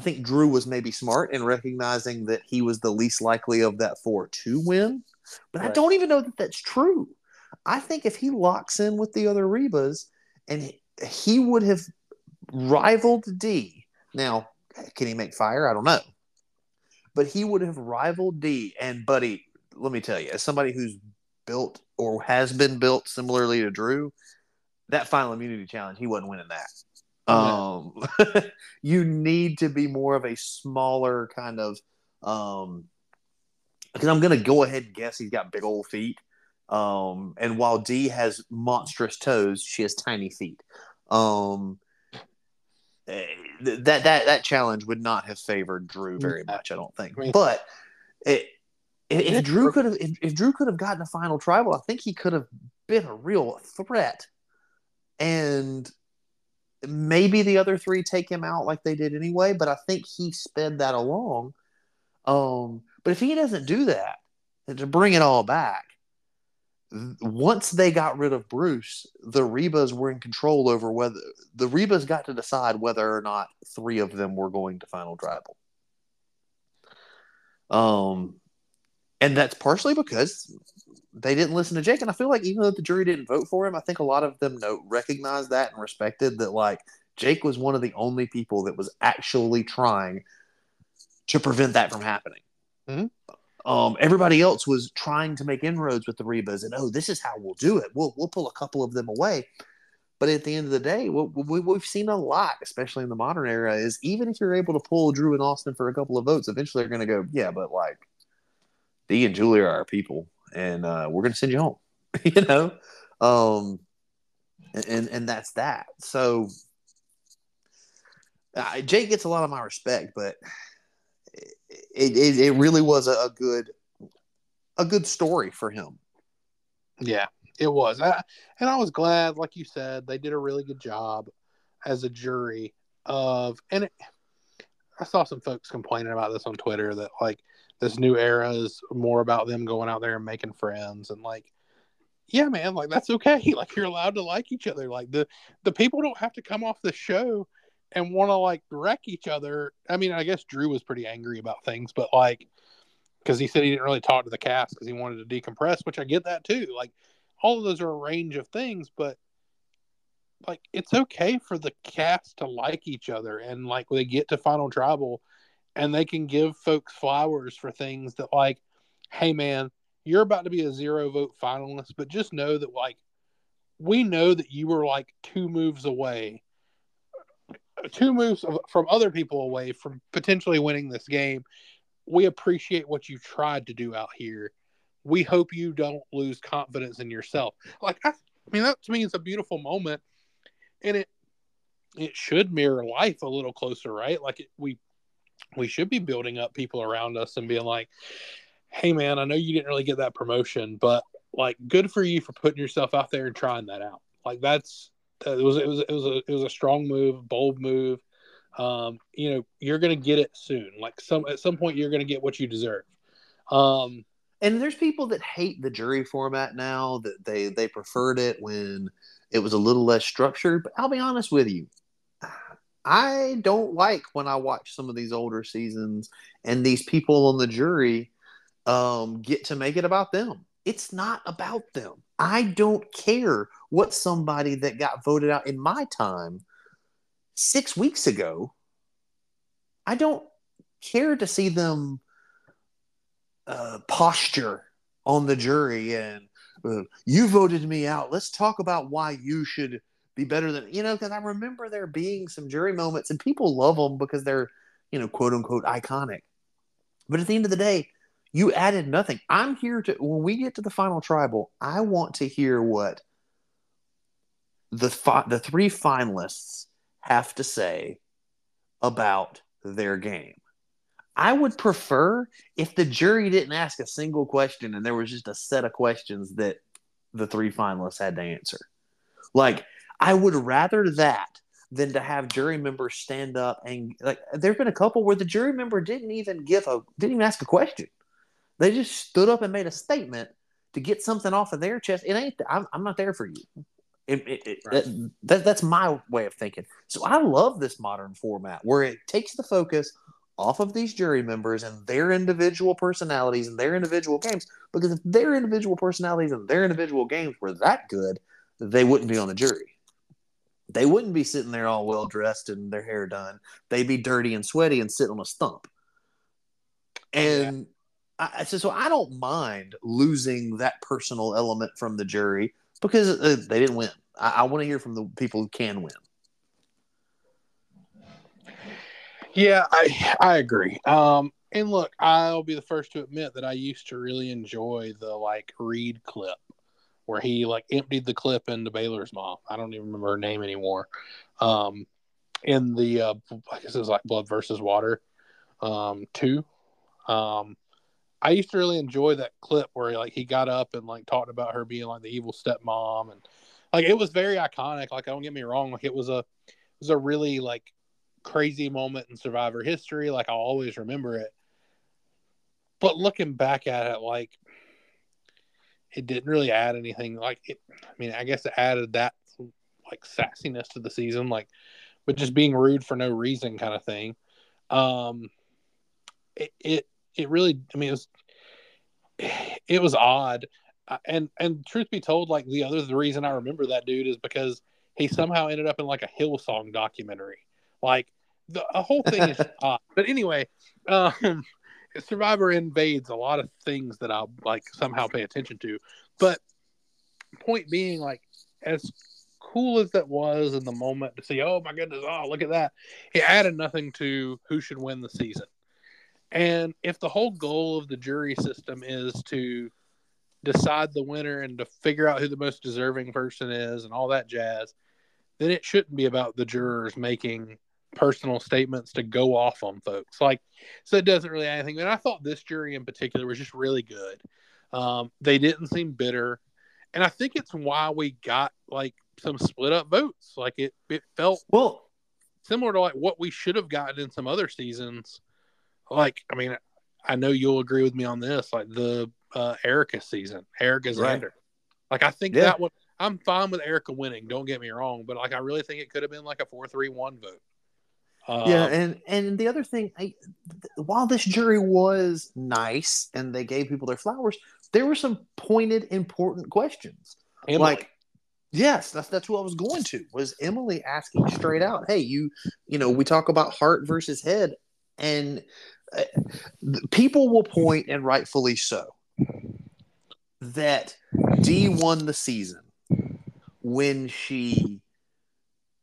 think Drew was maybe smart in recognizing that he was the least likely of that four to win, but right. I don't even know that that's true. I think if he locks in with the other Rebas, and he would have rivaled Dee. Now, can he make fire? I don't know. But he would have rivaled Dee. And, buddy, let me tell you, as somebody who's built or has been built similarly to Drew, that final immunity challenge, he wasn't winning that. You need to be more of a smaller kind of because I'm going to go ahead and guess he's got big old feet. And while Dee has monstrous toes, she has tiny feet. That challenge would not have favored Drew very much, I don't think. But if Drew could have gotten a final tribal, I think he could have been a real threat. And maybe the other three take him out like they did anyway, but I think he sped that along. But if he doesn't do that, to bring it all back, once they got rid of Bruce, the Rebas were in control over whether the Rebas got to decide whether or not three of them were going to final tribal. And that's partially because they didn't listen to Jake. And I feel like even though the jury didn't vote for him, I think a lot of them recognized that and respected that, like, Jake was one of the only people that was actually trying to prevent that from happening. Mm-hmm. Everybody else was trying to make inroads with the Rebas, and this is how we'll do it. We'll pull a couple of them away, but at the end of the day, we've seen a lot, especially in the modern era, is even if you're able to pull Drew and Austin for a couple of votes, eventually they're going to go, yeah, but like Dee and Julie are our people, and we're going to send you home, and that's that. So Jake gets a lot of my respect, but. It really was a good story for him. Yeah, it was. I was glad, like you said, they did a really good job as a jury of – and I saw some folks complaining about this on Twitter that, like, this new era is more about them going out there and making friends. And, like, yeah, man, like, that's okay. Like, you're allowed to like each other. Like, the people don't have to come off the show – and want to, like, wreck each other. I mean, I guess Drew was pretty angry about things, but, like, because he said he didn't really talk to the cast because he wanted to decompress, which I get that too. Like, all of those are a range of things, but, like, it's okay for the cast to like each other, and, like, they get to Final Tribal and they can give folks flowers for things that, like, hey, man, you're about to be a 0-vote finalist, but just know that, like, we know that you were, like, two moves from other people away from potentially winning this game. We appreciate what you tried to do out here. We hope you don't lose confidence in yourself. Like, I mean, that to me is a beautiful moment, and it should mirror life a little closer, right? Like, we should be building up people around us and being like, hey, man, I know you didn't really get that promotion, but, like, good for you for putting yourself out there and trying that out. Like, that's, It was a strong move, bold move. You're gonna get it soon. Like, at some point, you're gonna get what you deserve. And there's people that hate the jury format now, that they preferred it when it was a little less structured. But I'll be honest with you, I don't like when I watch some of these older seasons and these people on the jury get to make it about them. It's not about them. I don't care what somebody that got voted out in my time 6 weeks ago. I don't care to see them posture on the jury and you voted me out. Let's talk about why you should be better than, because I remember there being some jury moments and people love them because they're, quote unquote iconic. But at the end of the day, you added nothing. I'm here to – when we get to the final tribal, I want to hear what the three finalists have to say about their game. I would prefer if the jury didn't ask a single question and there was just a set of questions that the three finalists had to answer. Like, I would rather that than to have jury members stand up and – like, there have been a couple where the jury member didn't even ask a question. They just stood up and made a statement to get something off of their chest. It ain't. I'm not there for you. Right. That's my way of thinking. So I love this modern format where it takes the focus off of these jury members and their individual personalities and their individual games. Because if their individual personalities and their individual games were that good, they wouldn't be on the jury. They wouldn't be sitting there all well-dressed and their hair done. They'd be dirty and sweaty and sitting on a stump. And yeah. So I don't mind losing that personal element from the jury because they didn't win. I want to hear from the people who can win. Yeah, I agree. And look, I'll be the first to admit that I used to really enjoy the Reed clip where he emptied the clip into Baylor's mom. I don't even remember her name anymore. In the I guess it was Blood versus Water 2. I used to really enjoy that clip where he got up and talked about her being the evil stepmom, and it was very iconic. Don't get me wrong, it was a really crazy moment in Survivor history. I'll always remember it. But looking back at it, it didn't really add anything. I guess it added that sassiness to the season, but just being rude for no reason kind of thing. It really, it was odd. And truth be told, the reason I remember that dude is because he somehow ended up in a Hillsong documentary. The whole thing is odd. But anyway, Survivor invades a lot of things that I'll somehow pay attention to. But point being, as cool as that was in the moment to see, oh my goodness, oh look at that, it added nothing to who should win the season. And if the whole goal of the jury system is to decide the winner and to figure out who the most deserving person is and all that jazz, then it shouldn't be about the jurors making personal statements to go off on folks. So it doesn't really add anything. And I thought this jury in particular was just really good. They didn't seem bitter. And I think it's why we got some split up votes. It felt similar to what we should have gotten in some other seasons. I know you'll agree with me on this. The Erica season, Erica's right. Under. I think that one, I'm fine with Erica winning. Don't get me wrong, but I really think it could have been a 4-3-1 vote. And the other thing, while this jury was nice and they gave people their flowers, there were some pointed, important questions. Emily. Yes, that's what I was going to. Was Emily asking straight out? Hey, we talk about heart versus head. And people will point, and rightfully so, that Dee won the season when she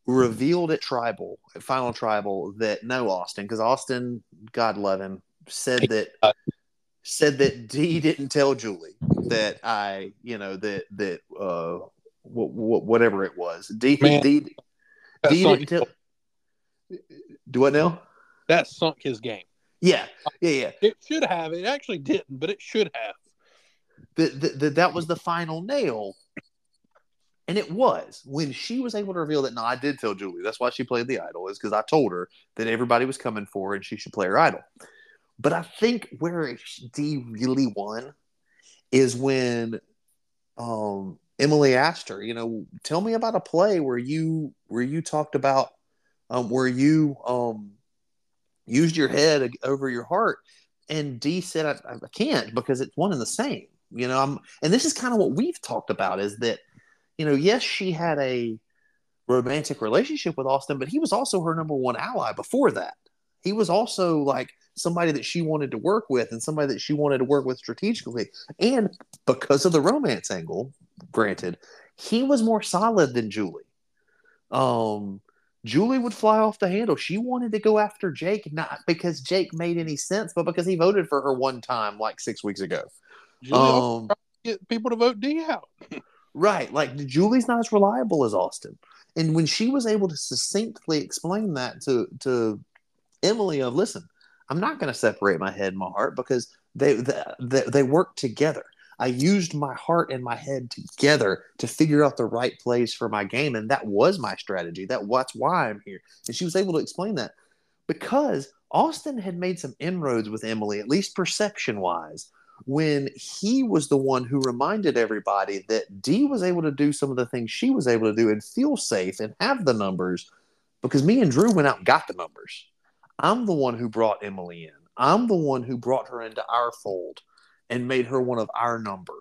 revealed at Final Tribal, that no Austin, because Austin, God love him, said that Dee didn't tell Julie that whatever it was. Dee didn't tell. Do what now? That sunk his game. Yeah. It should have. It actually didn't, but it should have. That was the final nail. And it was. When she was able to reveal that, no, I did tell Julie. That's why she played the idol, is because I told her that everybody was coming for her and she should play her idol. But I think where Dee really won is when Emily asked her, tell me about a play where you talked about where you used your head over your heart. And Dee said, I can't, because it's one and the same. And this is kind of what we've talked about, is that, yes, she had a romantic relationship with Austin, but he was also her number one ally before that. He was also somebody that she wanted to work with, and somebody that she wanted to work with strategically. And because of the romance angle, granted, he was more solid than Julie. Julie would fly off the handle. She wanted to go after Jake, not because Jake made any sense, but because he voted for her one time 6 weeks ago. Julie also tried to get people to vote Dee out. Right. Julie's not as reliable as Austin. And when she was able to succinctly explain that to Emily of, listen, I'm not going to separate my head and my heart because they work together. I used my heart and my head together to figure out the right plays for my game, and that was my strategy. That's why I'm here. And she was able to explain that because Austin had made some inroads with Emily, at least perception-wise, when he was the one who reminded everybody that Dee was able to do some of the things she was able to do and feel safe and have the numbers, because me and Drew went out and got the numbers. I'm the one who brought Emily in. I'm the one who brought her into our fold and made her one of our number.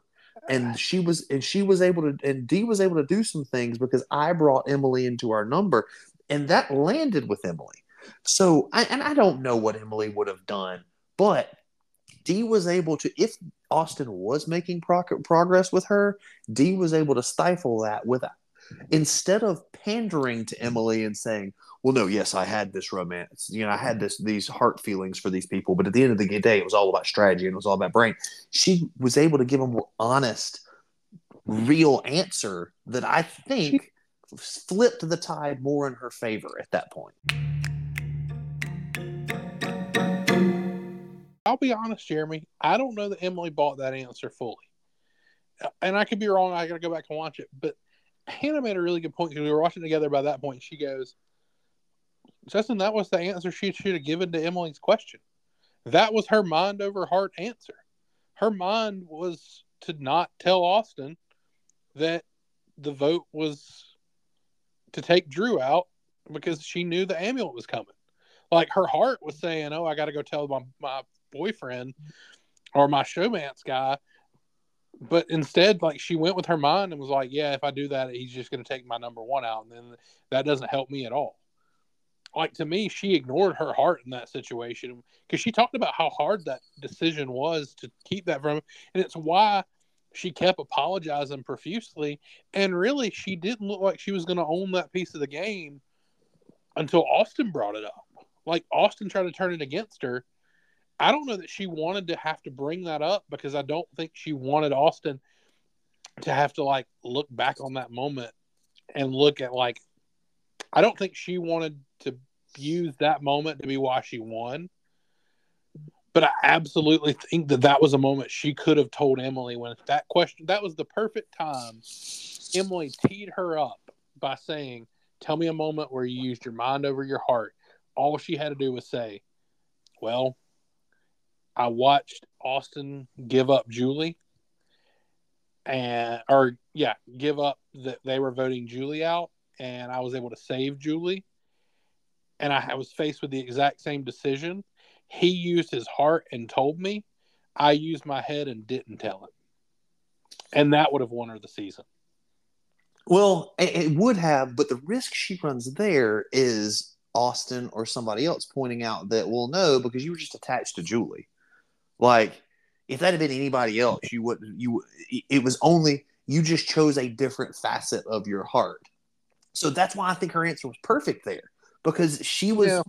And she was able to, and Dee was able to do some things because I brought Emily into our number, and that landed with Emily. So, I don't know what Emily would have done, but Dee was able to, if Austin was making progress with her, Dee was able to stifle that without, instead of pandering to Emily and saying, well, no, yes, I had this romance. You know, I had these heart feelings for these people, but at the end of the day, it was all about strategy and it was all about brain. She was able to give them an honest, real answer that I think flipped the tide more in her favor at that point. I'll be honest, Jeremy, I don't know that Emily bought that answer fully. And I could be wrong. I got to go back and watch it, but Hannah made a really good point because we were watching together by that point. She goes, Justin, that was the answer she should have given to Emily's question. That was her mind over heart answer. Her mind was to not tell Austin that the vote was to take Drew out because she knew the amulet was coming. Like, her heart was saying, oh, I got to go tell my boyfriend or my showmance guy. But instead, like, she went with her mind and was like, yeah, if I do that, he's just going to take my number one out. And then that doesn't help me at all. Like, to me, she ignored her heart in that situation because she talked about how hard that decision was to keep that from. And it's why she kept apologizing profusely. And really, she didn't look like she was going to own that piece of the game until Austin brought it up. Like, Austin tried to turn it against her. I don't know that she wanted to have to bring that up because I don't think she wanted Austin to have to, like, look back on that moment and look at, like, I don't think she wanted to use that moment to be why she won. But I absolutely think that that was a moment she could have told Emily when that question, that was the perfect time. Emily teed her up by saying, tell me a moment where you used your mind over your heart. All she had to do was say, well, I watched Austin give up Julie give up that they were voting Julie out, and I was able to save Julie, and I was faced with the exact same decision. He used his heart and told me. I used my head and didn't tell him. And that would have won her the season. Well, it would have, but the risk she runs there is Austin or somebody else pointing out that, well, no, because you were just attached to Julie. Like, if that had been anybody else, it was only, you just chose a different facet of your heart. So that's why I think her answer was perfect there, because she was,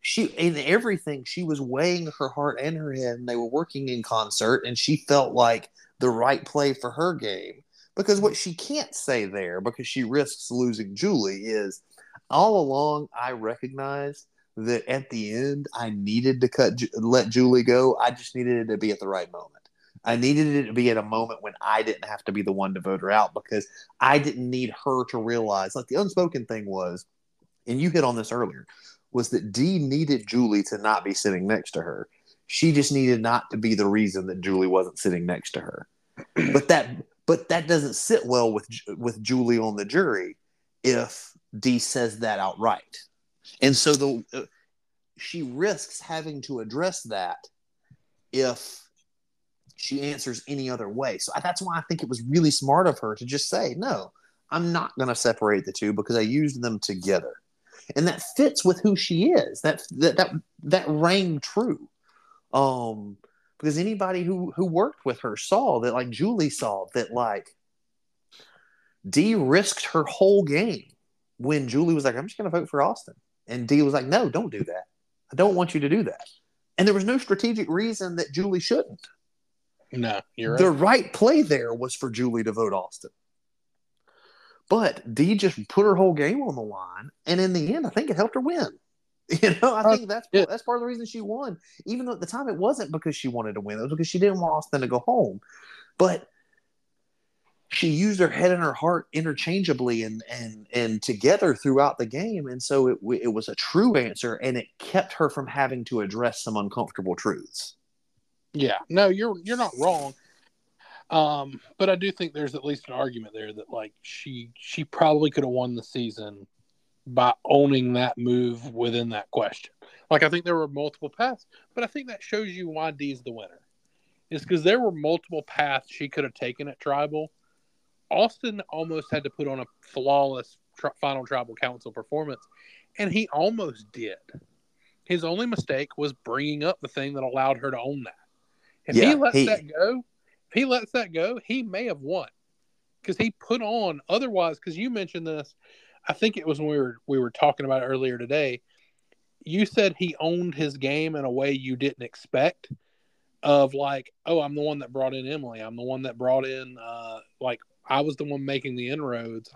she in everything, she was weighing her heart and her head, and they were working in concert, and she felt like the right play for her game, because what she can't say there, because she risks losing Julie, is, all along, I recognized that at the end, I needed to let Julie go. I just needed it to be at the right moment. I needed it to be at a moment when I didn't have to be the one to vote her out, because I didn't need her to realize. Like, the unspoken thing was, and you hit on this earlier, was that Dee needed Julie to not be sitting next to her. She just needed not to be the reason that Julie wasn't sitting next to her. But that doesn't sit well with Julie on the jury if Dee says that outright. And so she risks having to address that if she answers any other way. So that's why I think it was really smart of her to just say, no, I'm not going to separate the two because I used them together. And that fits with who she is. That rang true. Because anybody who worked with her saw that, like, Julie saw that, like, Dee risked her whole game when Julie was like, I'm just going to vote for Austin. And Dee was like, no, don't do that. I don't want you to do that. And there was no strategic reason that Julie shouldn't. No, you're right. The right play there was for Julie to vote Austin. But Dee just put her whole game on the line. And in the end, I think it helped her win. You know, I think that's part of the reason she won. Even though at the time it wasn't because she wanted to win. It was because she didn't want Austin to go home. But she used her head and her heart interchangeably and together throughout the game. And so it was a true answer, and it kept her from having to address some uncomfortable truths. Yeah, no, you're not wrong. But I do think there's at least an argument there that like she probably could have won the season by owning that move within that question. Like, I think there were multiple paths, but I think that shows you why Dee's the winner. It's because there were multiple paths she could have taken at Tribal. Austin almost had to put on a flawless final Tribal Council performance, and he almost did. His only mistake was bringing up the thing that allowed her to own that. If he lets that go, he may have won, because he put on otherwise. Because you mentioned this, I think it was when we were talking about it earlier today. You said he owned his game in a way you didn't expect. Of like, oh, I'm the one that brought in Emily. I'm the one that brought in, I was the one making the inroads.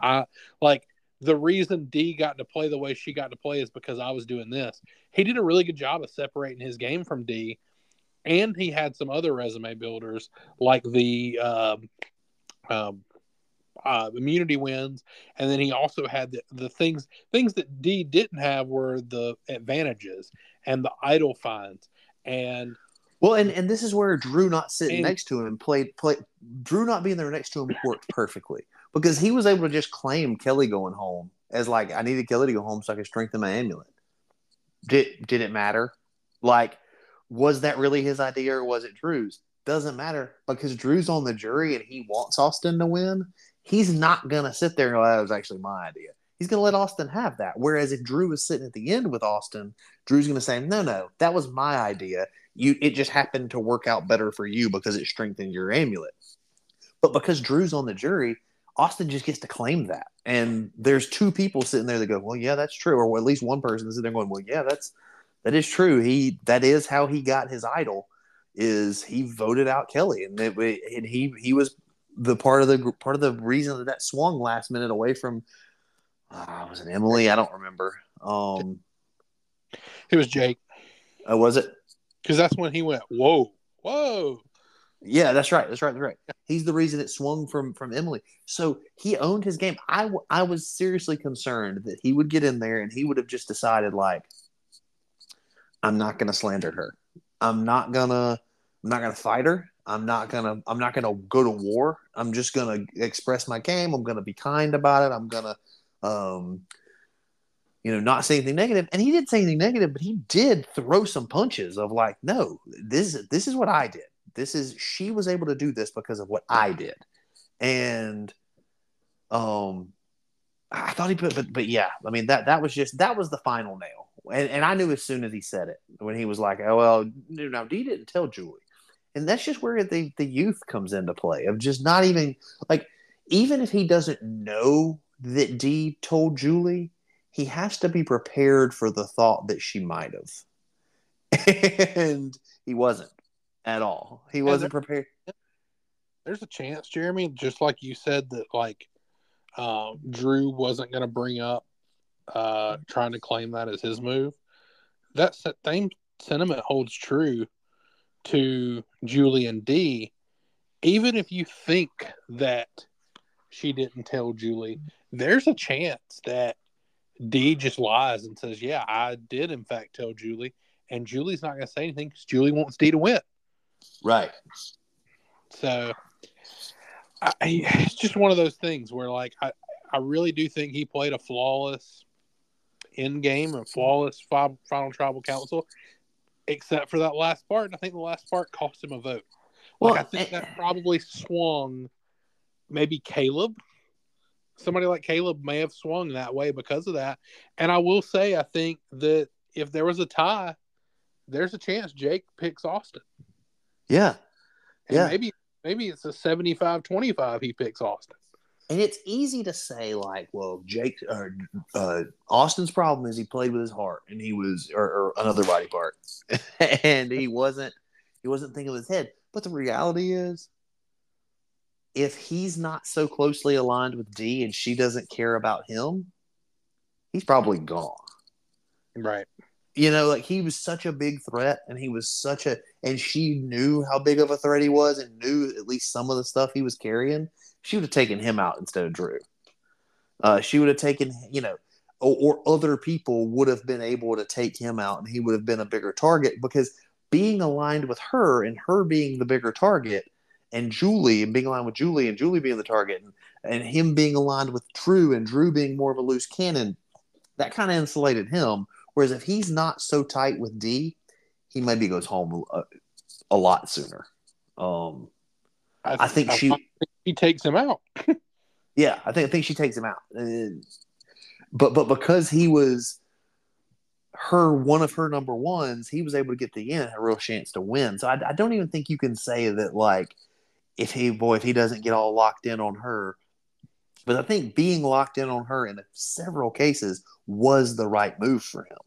The reason Dee got to play the way she got to play is because I was doing this. He did a really good job of separating his game from Dee, and he had some other resume builders like the immunity wins, and then he also had the things that Dee didn't have were the advantages and the idol finds. And well, and this is where Drew not sitting next to him Drew not being there next to him worked perfectly, because he was able to just claim Kelly going home as like, I needed Kelly to go home so I could strengthen my amulet. Did it matter? Like, was that really his idea or was it Drew's? Doesn't matter, because Drew's on the jury and he wants Austin to win. He's not going to sit there and go, that was actually my idea. He's going to let Austin have that. Whereas if Drew was sitting at the end with Austin, Drew's going to say, no, that was my idea. It just happened to work out better for you because it strengthened your amulet. But because Drew's on the jury, Austin just gets to claim that. And there's two people sitting there that go, well, yeah, that's true. Or at least one person is sitting there going, well, yeah, that is true. That is how he got his idol, is he voted out Kelly. And he was the part of the reason that swung last minute away from, was it Emily? I don't remember. It was Jake. Was it? Because that's when he went, whoa. Yeah, that's right. He's the reason it swung from Emily. So he owned his game. I was seriously concerned that he would get in there and he would have just decided, like, I'm not going to slander her. I'm not going to fight her. I'm not going to go to war. I'm just going to express my game. I'm going to be kind about it. I'm going to not say anything negative. And he didn't say anything negative, but he did throw some punches of like, no, this is what I did. She was able to do this because of what I did. And I thought he put, but yeah, I mean, that was the final nail. And I knew as soon as he said it, when he was like, oh, well, now Dee didn't tell Julie. And that's just where the youth comes into play, of just not even like, even if he doesn't know that Dee told Julie, he has to be prepared for the thought that she might have. And he wasn't at all. He wasn't prepared. There's a chance, Jeremy, just like you said, that like Drew wasn't going to bring up trying to claim that as his move. That same sentiment holds true to Julie and Dee. Even if you think that she didn't tell Julie, there's a chance that Dee just lies and says, yeah, I did in fact tell Julie, and Julie's not going to say anything because Julie wants Dee to win. Right. So it's just one of those things where like I really do think he played a flawless end game and flawless final Tribal Council, except for that last part. And I think the last part cost him a vote. Well, like, I think that probably swung maybe Kaleb. Somebody like Kaleb may have swung that way because of that. And I will say, I think that if there was a tie, there's a chance Jake picks Austin. Yeah. And yeah. Maybe it's a 75-25 he picks Austin. And it's easy to say, like, well, Austin's problem is he played with his heart, and he was, or another body part, and he wasn't thinking with his head. But the reality is, if he's not so closely aligned with Dee and she doesn't care about him, he's probably gone. Right. You know, like, he was such a big threat, and and she knew how big of a threat he was, and knew at least some of the stuff he was carrying. She would have taken him out instead of Drew. She would have taken, or other people would have been able to take him out, and he would have been a bigger target, because being aligned with her and her being the bigger target, and Julie and being aligned with Julie and Julie being the target, and him being aligned with Drew and Drew being more of a loose cannon, that kind of insulated him. Whereas if he's not so tight with Dee, he maybe goes home a lot sooner. I think she takes him out. Yeah, I think she takes him out. But because he was one of her number ones, he was able to get the end, a real chance to win. So I don't even think you can say that, like, if he doesn't get all locked in on her. But I think being locked in on her in several cases was the right move for him.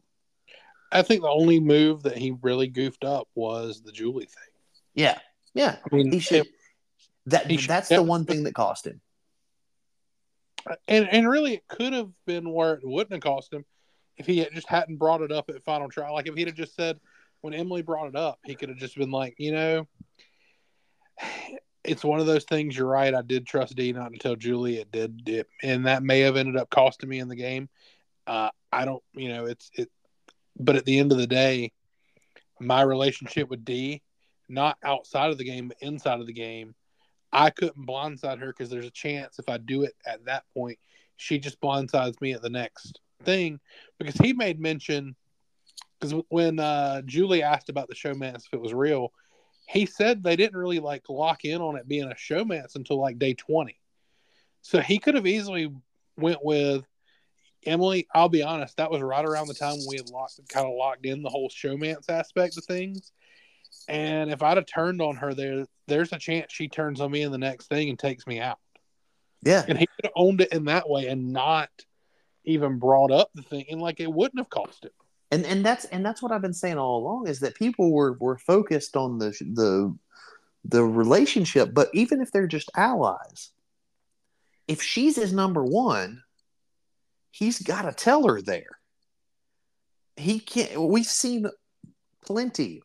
I think the only move that he really goofed up was the Julie thing. Yeah, yeah. I mean, that's the one thing that cost him. And really, it could have been where it wouldn't have cost him if he hadn't brought it up at final trial. Like, if he'd have just said, when Emily brought it up, he could have just been like, you know, it's one of those things, you're right, I did trust Dee not to tell Julie, it did dip. And that may have ended up costing me in the game. But at the end of the day, my relationship with Dee, not outside of the game, but inside of the game, I couldn't blindside her because there's a chance if I do it at that point, she just blindsides me at the next thing. Because he made mention, because when Julie asked about the showmance, if it was real, he said they didn't really like lock in on it being a showmance until like day 20. So he could have easily went with Emily. I'll be honest, that was right around the time we had locked in the whole showmance aspect of things. And if I'd have turned on her there's a chance she turns on me in the next thing and takes me out. Yeah. And he could have owned it in that way and not even brought up the thing. And like, it wouldn't have cost him. And that's what I've been saying all along, is that people were focused on the relationship, but even if they're just allies, if she's his number one, he's got to tell her there. He can't. We've seen plenty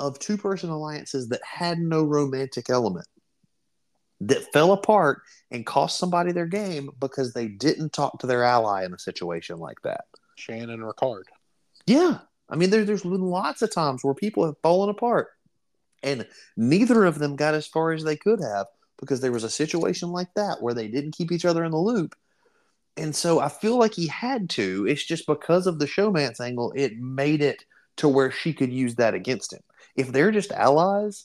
of two-person alliances that had no romantic element, that fell apart and cost somebody their game because they didn't talk to their ally in a situation like that. Shannon Ricard. Yeah. I mean, there's been lots of times where people have fallen apart and neither of them got as far as they could have because there was a situation like that where they didn't keep each other in the loop. And so I feel like he had to. It's just because of the showmance angle, it made it to where she could use that against him. If they're just allies,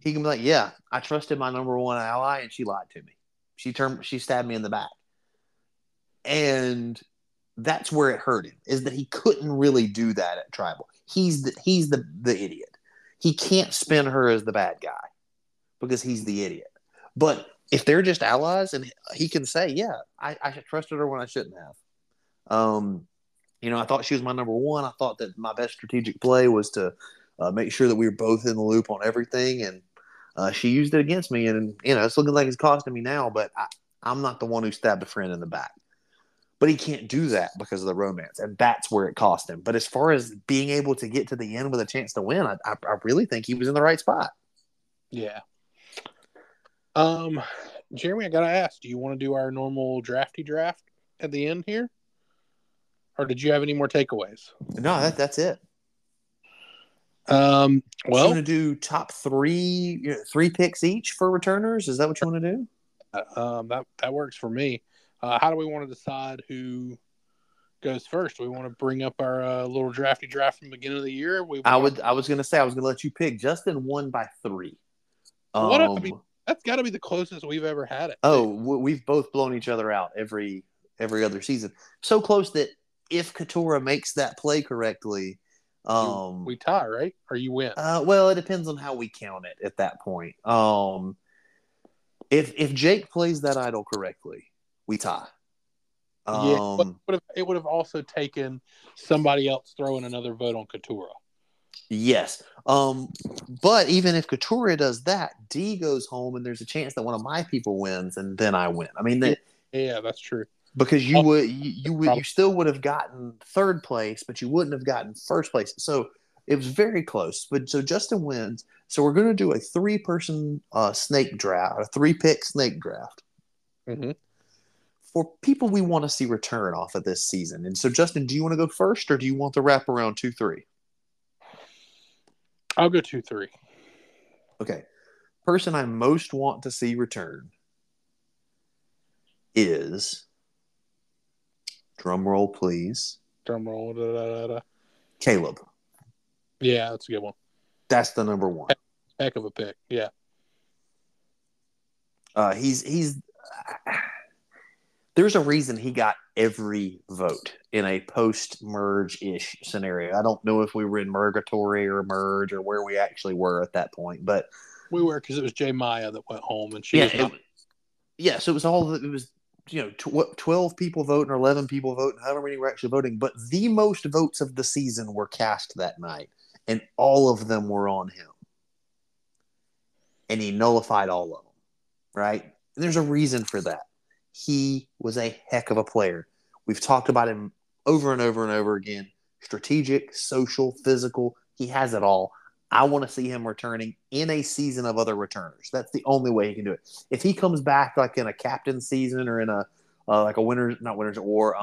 he can be like, yeah, I trusted my number one ally and she lied to me. She stabbed me in the back. And that's where it hurt him, is that he couldn't really do that at tribal. He's the idiot. He can't spin her as the bad guy because he's the idiot. But if they're just allies, and he can say, yeah, I trusted her when I shouldn't have. You know, I thought she was my number one. I thought that my best strategic play was to make sure that we were both in the loop on everything, and she used it against me. And you know, it's looking like it's costing me now, but I'm not the one who stabbed a friend in the back. But he can't do that because of the romance, and that's where it cost him. But as far as being able to get to the end with a chance to win, I really think he was in the right spot. Yeah. Jeremy, I gotta ask, do you want to do our normal drafty draft at the end here, or did you have any more takeaways? No, that's it. Well, you want to do top three picks each for returners? Is that what you want to do? That works for me. How do we want to decide who goes first? Do we want to bring up our little drafty draft from the beginning of the year? I was going to let you pick. Justin won by 3. That's got to be the closest we've ever had it. Oh, we've both blown each other out every other season. So close that if Keturah makes that play correctly, we tie, right? Or you win? Well, it depends on how we count it at that point. If Jake plays that idol correctly, we tie. It would have also taken somebody else throwing another vote on Keturah. Yes. But even if Keturah does that, Dee goes home, and there's a chance that one of my people wins, and then I win. I mean, yeah, that's true. Because you still would have gotten third place, but you wouldn't have gotten first place. So it was very close. But so Justin wins. So we're going to do a 3-person snake draft, a 3-pick snake draft, for people we want to see return off of this season. And so Justin, do you want to go first, or do you want the wraparound 2-3? I'll go 2-3. Okay. Person I most want to see return is, drum roll, please. Drum roll. Da, da, da, da. Kaleb. Yeah, that's a good one. That's the number one. Heck of a pick. Yeah. There's a reason he got every vote in a post-merge-ish scenario. I don't know if we were in Murgatory or Merge or where we actually were at that point, but we were, because it was Jay Maya that went home, and she so it was all, it was, you know, 12 people voting or 11 people voting, however many were actually voting, but the most votes of the season were cast that night, and all of them were on him, and he nullified all of them, right? And there's a reason for that. He was a heck of a player. We've talked about him over and over and over again. Strategic, social, physical. He has it all. I want to see him returning in a season of other returners. That's the only way he can do it. If he comes back like in a captain season or in a like a winner, not Winners at War,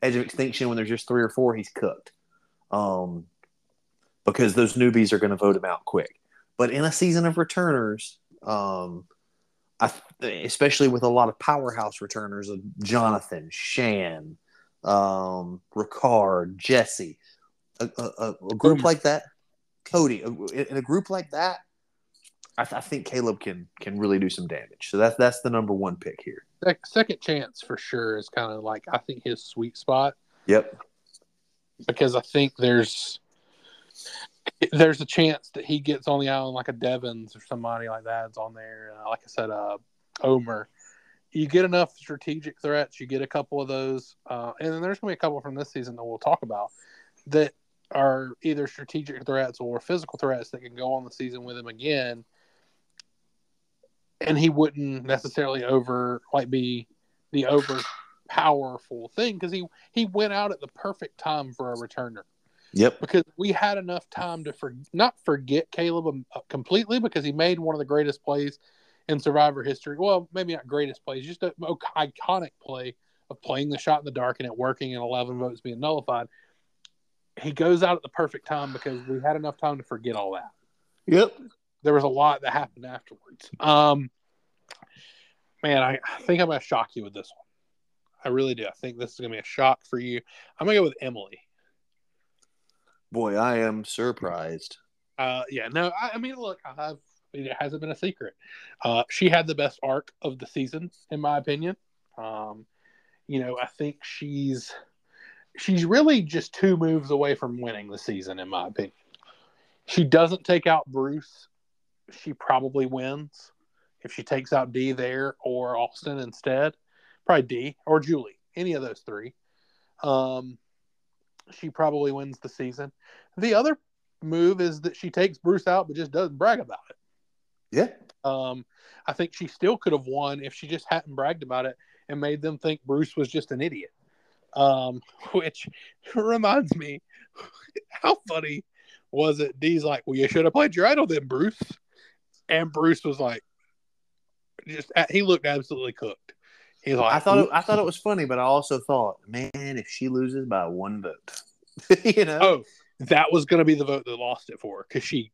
Edge of Extinction, when there's just 3 or 4, he's cooked. Because those newbies are going to vote him out quick. But in a season of returners, especially with a lot of powerhouse returners of Jonathan, Shan, Ricard, Jesse, a group like that, Cody, in a group like that, I think Kaleb can really do some damage. So that's the number one pick here. Second chance for sure is kind of like, I think, his sweet spot. Yep. Because I think there's a chance that he gets on the island like a Devens or somebody like that is on there. Like I said, Omer. You get enough strategic threats, you get a couple of those. And then there's going to be a couple from this season that we'll talk about that are either strategic threats or physical threats that can go on the season with him again. And he wouldn't necessarily be the overpowerful thing, because he went out at the perfect time for a returner. Yep. Because we had enough time to not forget Kaleb completely, because he made one of the greatest plays in Survivor history. Well, maybe not greatest plays, just an iconic play of playing the shot in the dark and it working and 11 votes being nullified. He goes out at the perfect time because we had enough time to forget all that. Yep. There was a lot that happened afterwards. Man, I think I'm going to shock you with this one. I really do. I think this is going to be a shock for you. I'm going to go with Emily. Boy, I am surprised. I mean, look, it hasn't been a secret. She had the best arc of the season, in my opinion. I think she's really just 2 moves away from winning the season, in my opinion. She doesn't take out Bruce, she probably wins. If she takes out Dee there or Austin instead, probably Dee or Julie, any of those 3. She probably wins the season. The other move is that she takes Bruce out, but just doesn't brag about it. Yeah. I think she still could have won if she just hadn't bragged about it and made them think Bruce was just an idiot. Which reminds me, how funny was it? Dee's like, well, you should have played your idol then, Bruce. And Bruce was like, he looked absolutely cooked. Like, I thought it was funny, but I also thought, man, if she loses by 1 vote, that was going to be the vote that lost it for her, because she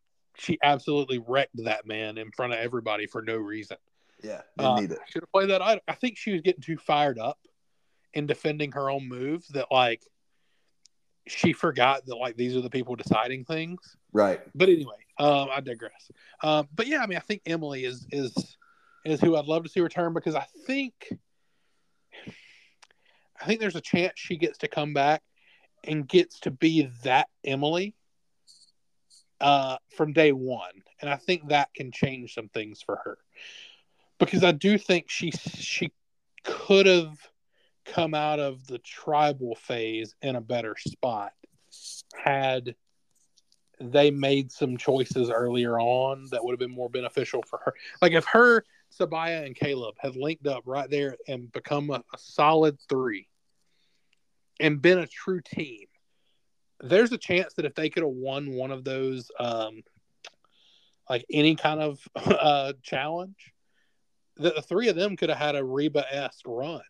absolutely wrecked that man in front of everybody for no reason. Yeah, didn't need it. Should have played that. I think she was getting too fired up in defending her own moves that like she forgot that like these are the people deciding things, right? But anyway, I digress. But yeah, I mean, I think Emily is who I'd love to see return, because I think there's a chance she gets to come back and gets to be that Emily from day one. And I think that can change some things for her, because I do think she could have come out of the tribal phase in a better spot had they made some choices earlier on that would have been more beneficial for her. Like if her Sabiyah and Kaleb had linked up right there and become a solid 3 and been a true team, there's a chance that if they could have won one of those, like any kind of challenge, that the 3 of them could have had a Reba-esque run.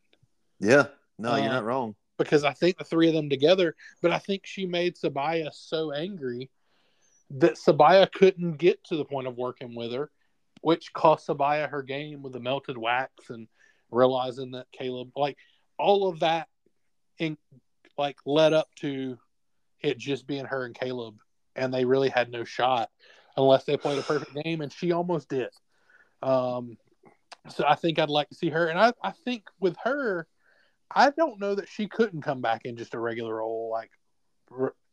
Yeah. No, you're not wrong. Because I think the 3 of them together, but I think she made Sabiyah so angry that Sabiyah couldn't get to the point of working with her, which cost Sabiyah her game with the melted wax and realizing that Kaleb, like, all of that, in, like, led up to it just being her and Kaleb, and they really had no shot unless they played a perfect game, and she almost did. So I think I'd like to see her. And I think with her, I don't know that she couldn't come back in just a regular old, like,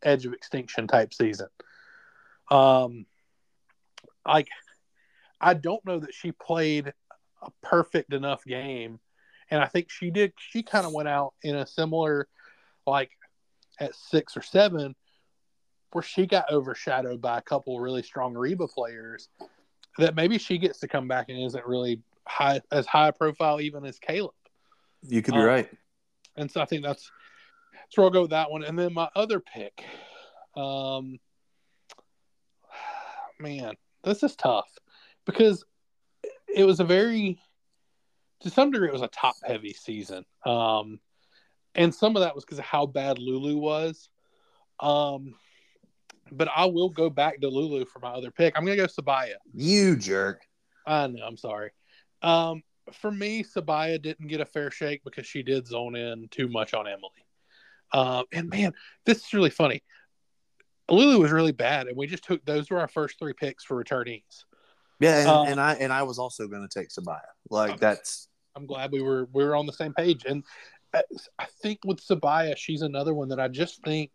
edge of extinction type season. Like, I don't know that she played a perfect enough game. And I think she did. She kind of went out in a similar, like, at 6 or 7, where she got overshadowed by a couple really strong Reba players that maybe she gets to come back and isn't really as high profile even as Kaleb. You could be right. And so I think that's where I'll go with that one. And then my other pick, man, this is tough because it was a very, to some degree, it was a top heavy season. And some of that was because of how bad Lulu was. But I will go back to Lulu for my other pick. I'm going to go Sabiyah. You jerk. I know. I'm sorry. For me, Sabiyah didn't get a fair shake because she did zone in too much on Emily. And, man, this is really funny. Lulu was really bad, and we just took – those were our first 3 picks for returnees. Yeah, and I was also going to take Sabiyah. Like, that's – I'm glad we were on the same page. And I think with Sabiyah, she's another one that I just think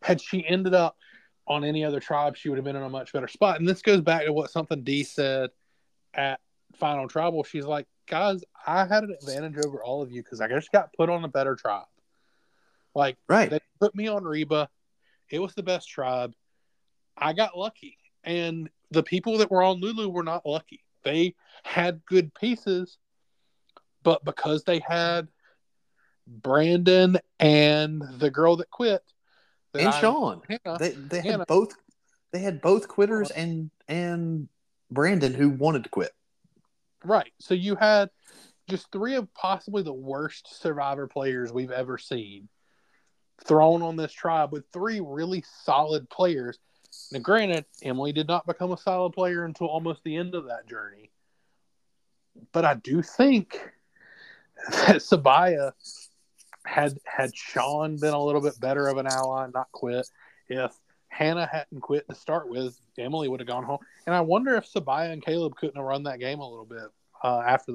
had she ended up – on any other tribe, she would have been in a much better spot. And this goes back to what something Dee said at Final Tribal. She's like, guys, I had an advantage over all of you because I just got put on a better tribe. Like, right. They put me on Reba. It was the best tribe. I got lucky. And the people that were on Lulu were not lucky. They had good pieces, but because they had Brandon and the girl that quit, and Sean, Hannah, they had Hannah. Both. They had both quitters and Brandon who wanted to quit. Right. So you had just 3 of possibly the worst Survivor players we've ever seen thrown on this tribe with 3 really solid players. Now, granted, Emily did not become a solid player until almost the end of that journey, but I do think that Sabiyah. Had Sean been a little bit better of an ally and not quit, if Hannah hadn't quit to start with, Emily would have gone home. And I wonder if Sabiyah and Kaleb couldn't have run that game a little bit after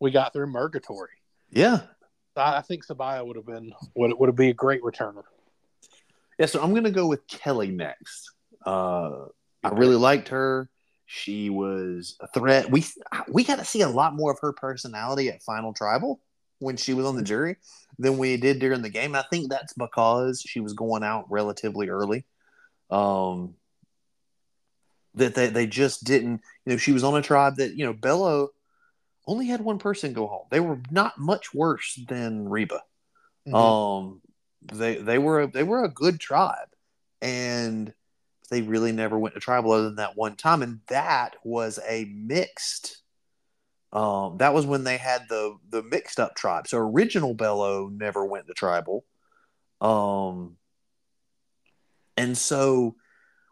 we got through Murgatory. Yeah. I think Sabiyah would have been a great returner. Yeah, so I'm going to go with Kelly next. I really liked her. She was a threat. We got to see a lot more of her personality at Final Tribal when she was on the jury than we did during the game. I think that's because she was going out relatively early. That they just didn't, you know, she was on a tribe that, you know, Bello only had 1 person go home. They were not much worse than Reba. Mm-hmm. They were a good tribe, and they really never went to tribal other than that one time, and that was a mixed. That was when they had the mixed up tribe. So original Bello never went to tribal. And so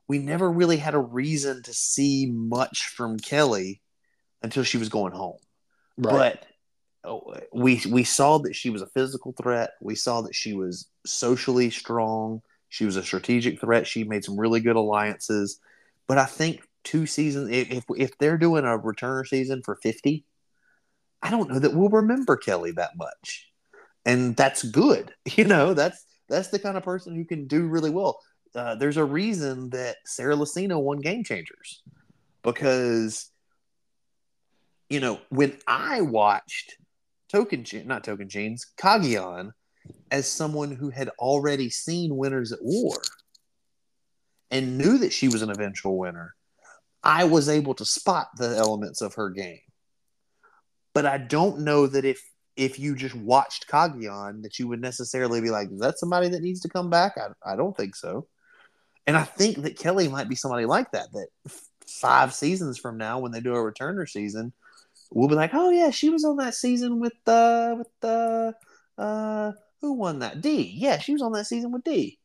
we never really had a reason to see much from Kelly until she was going home. Right. But we saw that she was a physical threat. We saw that she was socially strong. She was a strategic threat. She made some really good alliances. But I think 2 seasons, if they're doing a returner season for 50, I don't know that we'll remember Kelly that much. And that's good. You know, that's the kind of person who can do really well. There's a reason that Sarah Lucino won Game Changers. Because, you know, when I watched Kagyan as someone who had already seen Winners at War and knew that she was an eventual winner, I was able to spot the elements of her game. But I don't know that if you just watched Kagyan that you would necessarily be like, is that somebody that needs to come back? I don't think so. And I think that Kelly might be somebody like that 5 seasons from now when they do a returner season, we'll be like, oh, yeah, she was on that season with who won that? Dee. Yeah, she was on that season with Dee.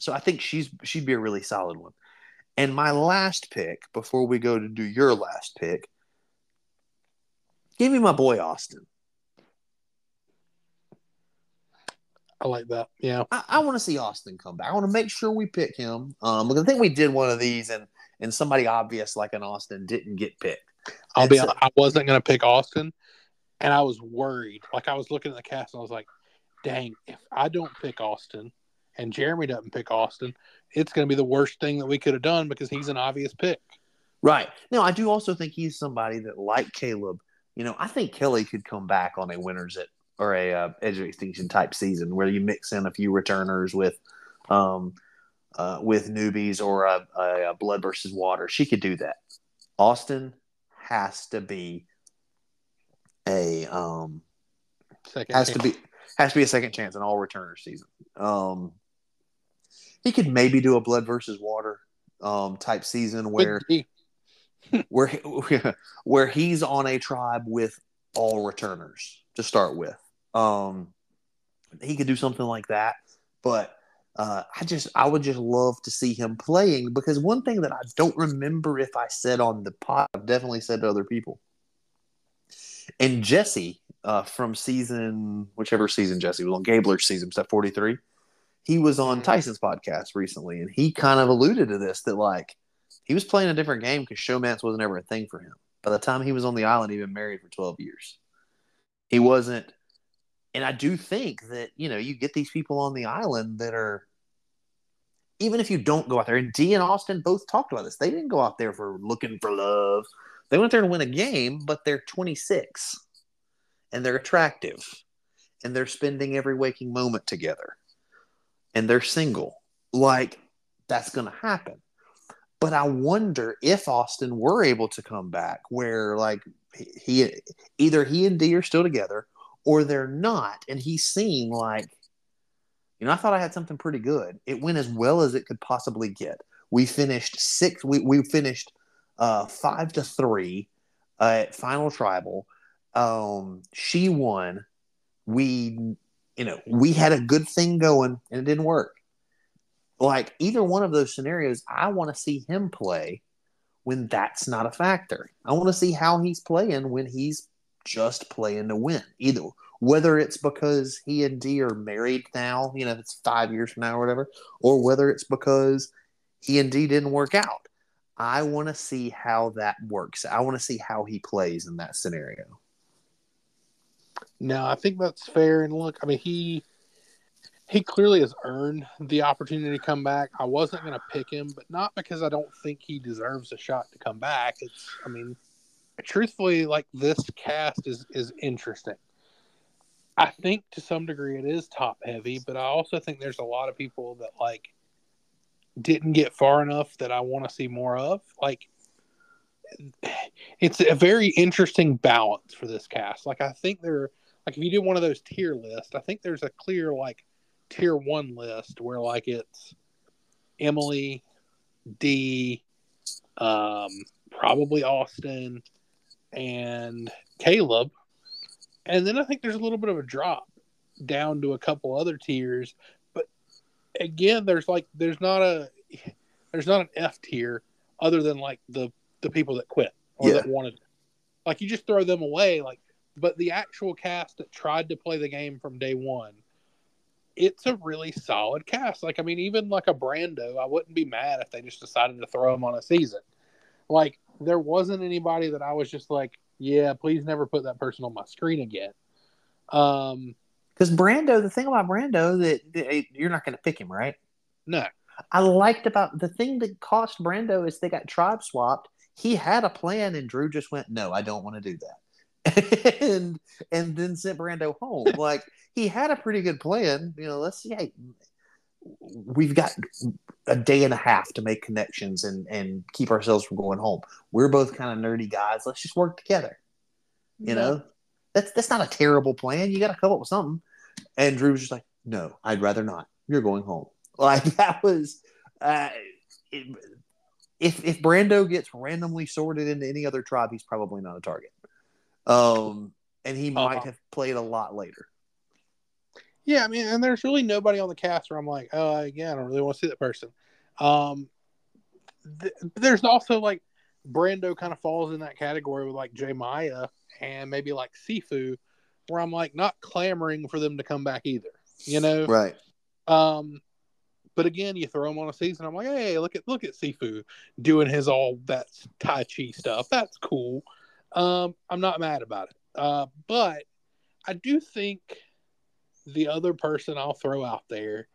So I think she'd be a really solid one. And my last pick, before we go to do your last pick, give me my boy Austin. I like that. Yeah. I want to see Austin come back. I want to make sure we pick him. Because I think we did one of these and somebody obvious like an Austin didn't get picked. I wasn't going to pick Austin, and I was worried. Like, I was looking at the cast, and I was like, dang, if I don't pick Austin and Jeremy doesn't pick Austin, it's going to be the worst thing that we could have done because he's an obvious pick. Right. Now, I do also think he's somebody that, like Kaleb, you know, I think Kelly could come back on a Winners at or a Edge of Extinction type season where you mix in a few returners with newbies or a Blood versus Water. She could do that. Austin has to be a second chance in all returner season. He could maybe do a Blood versus Water type season where he's on a tribe with all returners to start with. He could do something like that, but I would just love to see him playing, because one thing that I don't remember if I said on the pod, I've definitely said to other people, and Jesse from whichever season Jesse was on, Gabler's season, episode 43, he was on Tyson's podcast recently, and he kind of alluded to this, that like he was playing a different game because showmance wasn't ever a thing for him. By the time he was on the island, he'd been married for 12 years. He wasn't. And I do think that, you know, you get these people on the island that are, even if you don't go out there, and Dee and Austin both talked about this. They didn't go out there for looking for love. They went there to win a game, but they're 26 and they're attractive and they're spending every waking moment together and they're single. Like, that's going to happen. But I wonder if Austin were able to come back where, like, he and Dee are still together or they're not. And he's seen, like, you know, I thought I had something pretty good. It went as well as it could possibly get. We finished six. We finished 5-3 at Final Tribal. She won. We had a good thing going and it didn't work. Like, either one of those scenarios, I want to see him play when that's not a factor. I want to see how he's playing when he's just playing to win. Either whether it's because he and Dee are married now, you know, it's 5 years from now or whatever, or whether it's because he and Dee didn't work out. I want to see how that works. I want to see how he plays in that scenario. No, I think that's fair. And look, I mean, He clearly has earned the opportunity to come back. I wasn't going to pick him, but not because I don't think he deserves a shot to come back. Truthfully, like, this cast is interesting. I think to some degree it is top heavy, but I also think there's a lot of people that, like, didn't get far enough that I want to see more of. Like, it's a very interesting balance for this cast. Like, I think like, if you do one of those tier lists, I think there's a clear, like, tier one list where, like, it's Emily, Dee, probably Austin, and Kaleb. And then I think there's a little bit of a drop down to a couple other tiers. But again, there's not an F tier other than, like, the people that quit or that wanted it. Like, you just throw them away. Like, but the actual cast that tried to play the game from day one, it's a really solid cast. Like, I mean, even like a Brando, I wouldn't be mad if they just decided to throw him on a season. Like, there wasn't anybody that I was just like, yeah, please never put that person on my screen again. Because Brando, the thing about Brando that you're not going to pick him, right? No. I liked about the thing that cost Brando is they got tribe swapped. He had a plan and Drew just went, no, I don't want to do that. and then sent Brando home. Like, he had a pretty good plan. You know, let's see. Hey, we've got a day and a half to make connections and keep ourselves from going home. We're both kind of nerdy guys. Let's just work together. You know, that's not a terrible plan. You got to come up with something. And Drew was just like, no, I'd rather not. You're going home. Like, that was if Brando gets randomly sorted into any other tribe, he's probably not a target. And he might have played a lot later. Yeah, I mean, and there's really nobody on the cast where I'm like, oh, again, I don't really want to see that person. There's also, like, Brando kind of falls in that category with, like, Jemiah and maybe, like, Sifu, where I'm, like, not clamoring for them to come back either, you know? Right. But again, you throw him on a season, I'm like, hey, look at Sifu doing his all that Tai Chi stuff. That's cool. I'm not mad about it. But I do think the other person I'll throw out there,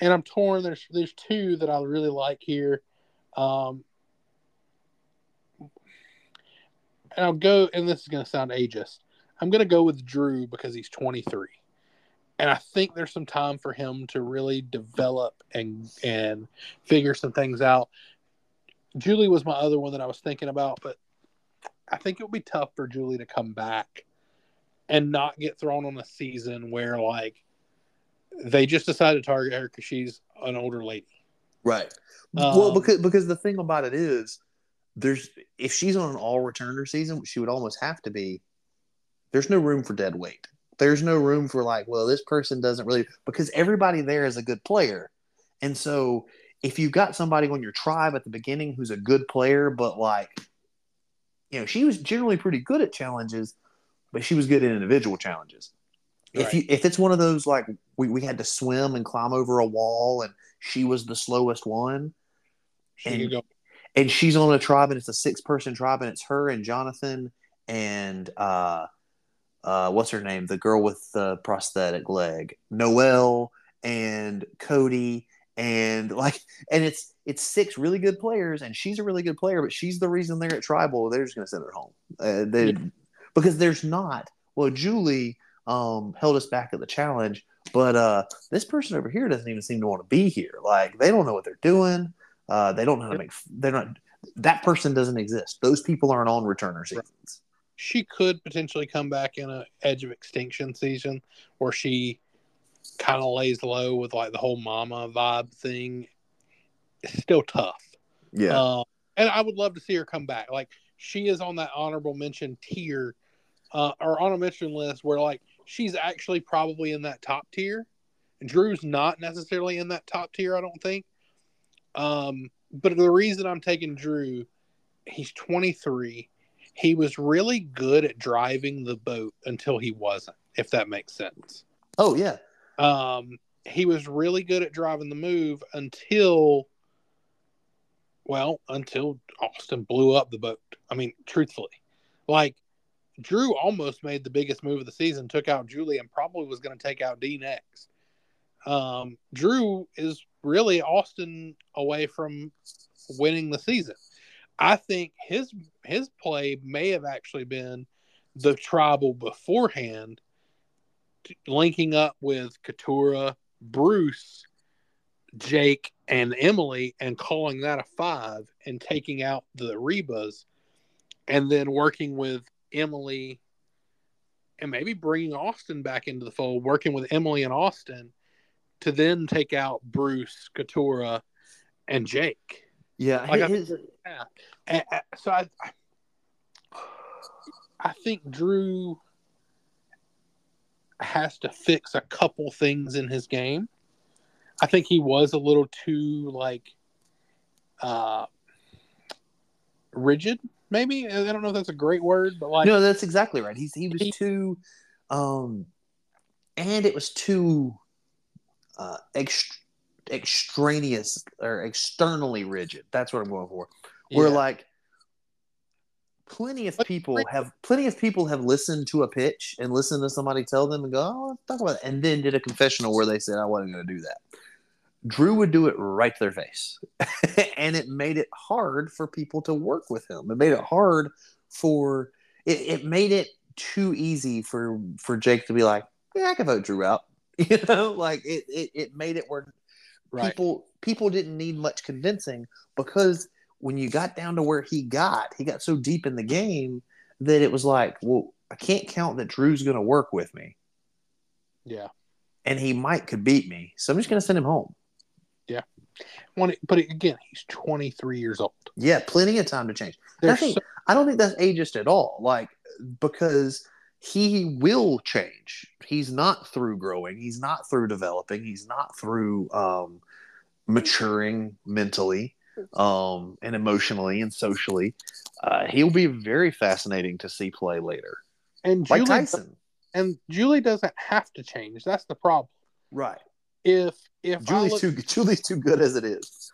and I'm torn. There's two that I really like here. And I'll go, and this is going to sound ageist. I'm going to go with Drew because he's 23. And I think there's some time for him to really develop and figure some things out. Julie was my other one that I was thinking about, but I think it would be tough for Julie to come back and not get thrown on a season where, like, they just decided to target her because she's an older lady. Right. Well, because the thing about it is, if she's on an all-returner season, which she would almost have to be, there's no room for dead weight. There's no room for, like, well, this person doesn't really – because everybody there is a good player. And so if you've got somebody on your tribe at the beginning who's a good player, but, like, you know, she was generally pretty good at challenges, but she was good at individual challenges. Right. If it's one of those, like, we had to swim and climb over a wall and she was the slowest one. And she's on a tribe and it's a six-person tribe and it's her and Jonathan and what's her name? The girl with the prosthetic leg, Noelle and Cody, and it's six really good players, and she's a really good player, but she's the reason they're at tribal. They're just going to send her home, because there's not. Well, Julie held us back at the challenge, but this person over here doesn't even seem to want to be here. Like, they don't know what they're doing. They don't know how to make. They're not. That person doesn't exist. Those people aren't on returner seasons. Right. She could potentially come back in an Edge of Extinction season where she kind of lays low with, like, the whole mama vibe thing. It's still tough. Yeah. And I would love to see her come back. Like, she is on that honorable mention tier or honorable mention list where, like, she's actually probably in that top tier. Drew's not necessarily in that top tier, I don't think. But the reason I'm taking Drew, he's 23. He was really good at driving the boat until he wasn't, if that makes sense. Oh, yeah. He was really good at driving the move until Austin blew up the boat. I mean, truthfully. Like, Drew almost made the biggest move of the season, took out Julie, and probably was going to take out Dee next. Drew is really Austin away from winning the season. I think his play may have actually been the tribal beforehand, linking up with Keturah, Bruce, Jake, and Emily, and calling that a five and taking out the Rebas, and then working with Emily and maybe bringing Austin back into the fold, working with Emily and Austin to then take out Bruce, Keturah, and Jake. Yeah, like so I think Drew has to fix a couple things in his game. I think he was a little too, like, rigid, maybe. I don't know if that's a great word, but, like, no, that's exactly right. He was too, and it was too extraneous or externally rigid. That's what I'm going for. We're like, plenty of people have listened to a pitch and listened to somebody tell them and go, oh, let's talk about it, and then did a confessional where they said, I wasn't going to do that. Drew would do it right to their face. And it made it hard for people to work with him. It made it hard for it made it too easy for Jake to be like, yeah, I can vote Drew out. You know, like, it made it where right. People didn't need much convincing, because when you got down to where he got so deep in the game that it was like, well, I can't count that Drew's going to work with me. Yeah. And he could beat me. So I'm just going to send him home. Yeah. But again, he's 23 years old. Yeah, plenty of time to change. I don't think that's ageist at all. Like, because he will change. He's not through growing. He's not through developing. He's not through maturing mentally and emotionally and socially. He'll be very fascinating to see play later. And Julie, like Tyson. And Julie doesn't have to change. That's the problem. Right. If Julie's too good as it is.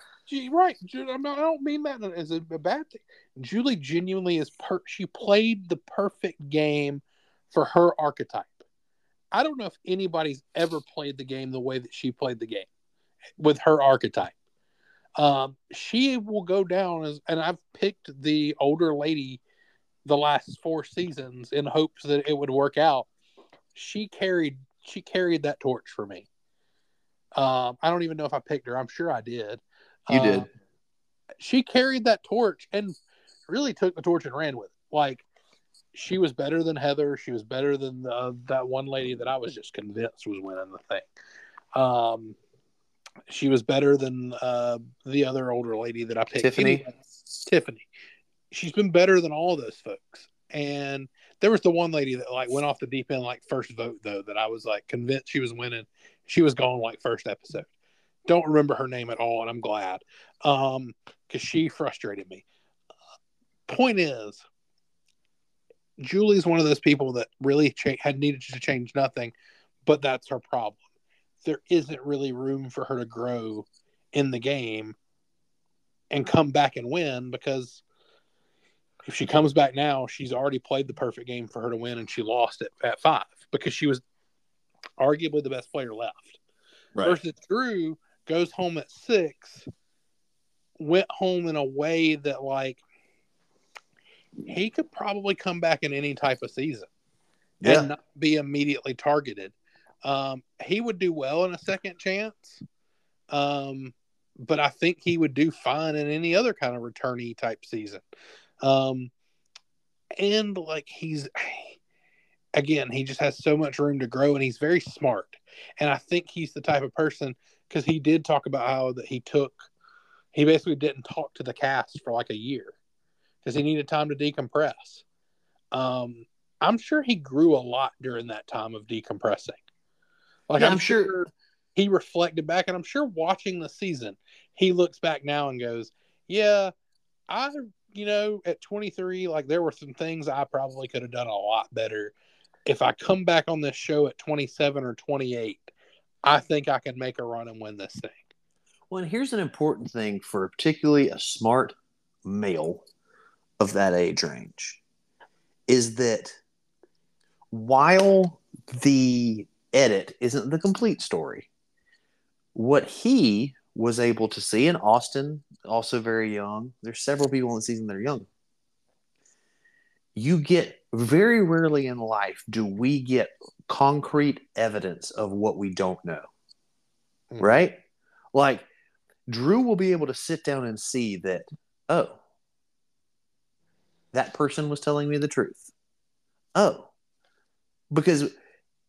Right. I don't mean that as a bad thing. Julie genuinely is she played the perfect game for her archetype. I don't know if anybody's ever played the game the way that she played the game with her archetype. She will go down as, and I've picked the older lady the last 4 seasons in hopes that it would work out. She carried that torch for me. I don't even know if I picked her. I'm sure I did. You did. She carried that torch and really took the torch and ran with it. Like, she was better than Heather. She was better than that one lady that I was just convinced was winning the thing. She was better than the other older lady that I picked. Tiffany. She's been better than all those folks. And there was the one lady that like went off the deep end like first vote though that I was like convinced she was winning. She was gone like first episode. Don't remember her name at all, and I'm glad because she frustrated me. Point is, Julie's one of those people that really had needed to change nothing, but that's her problem. There isn't really room for her to grow in the game and come back and win, because if she comes back now, she's already played the perfect game for her to win, and she lost it at 5 because she was arguably the best player left. Right. Versus Drew goes home at 6, went home in a way that like he could probably come back in any type of season and not be immediately targeted. He would do well in a second chance, but I think he would do fine in any other kind of returnee type season. And like he just has so much room to grow, and he's very smart. And I think he's the type of person, because he did talk about how that he basically didn't talk to the cast for like a year because he needed time to decompress. I'm sure he grew a lot during that time of decompressing. Like, yeah, I'm sure he reflected back, and I'm sure watching the season, he looks back now and goes, yeah, at 23, like there were some things I probably could have done a lot better. If I come back on this show at 27 or 28, I think I can make a run and win this thing. Well, and here's an important thing for particularly a smart male of that age range is that while the edit isn't the complete story, what he was able to see, and Austin, also very young, there's several people in the season that are young, you get very rarely in life do we get concrete evidence of what we don't know, right? Like, Drew will be able to sit down and see that, oh, that person was telling me the truth. Oh, because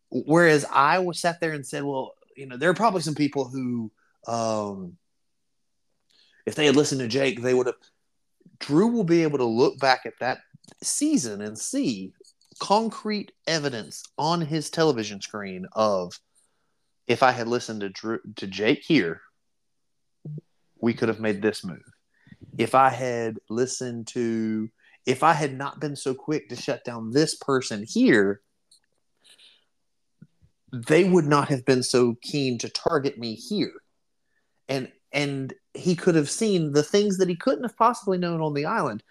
whereas I was sat there and said, well, there are probably some people who, if they had listened to Jake, they would have. Drew will be able to look back at that season and see concrete evidence on his television screen of, if I had listened to Jake here, we could have made this move. If I had not been so quick to shut down this person here, they would not have been so keen to target me here. And he could have seen the things that he couldn't have possibly known on the island.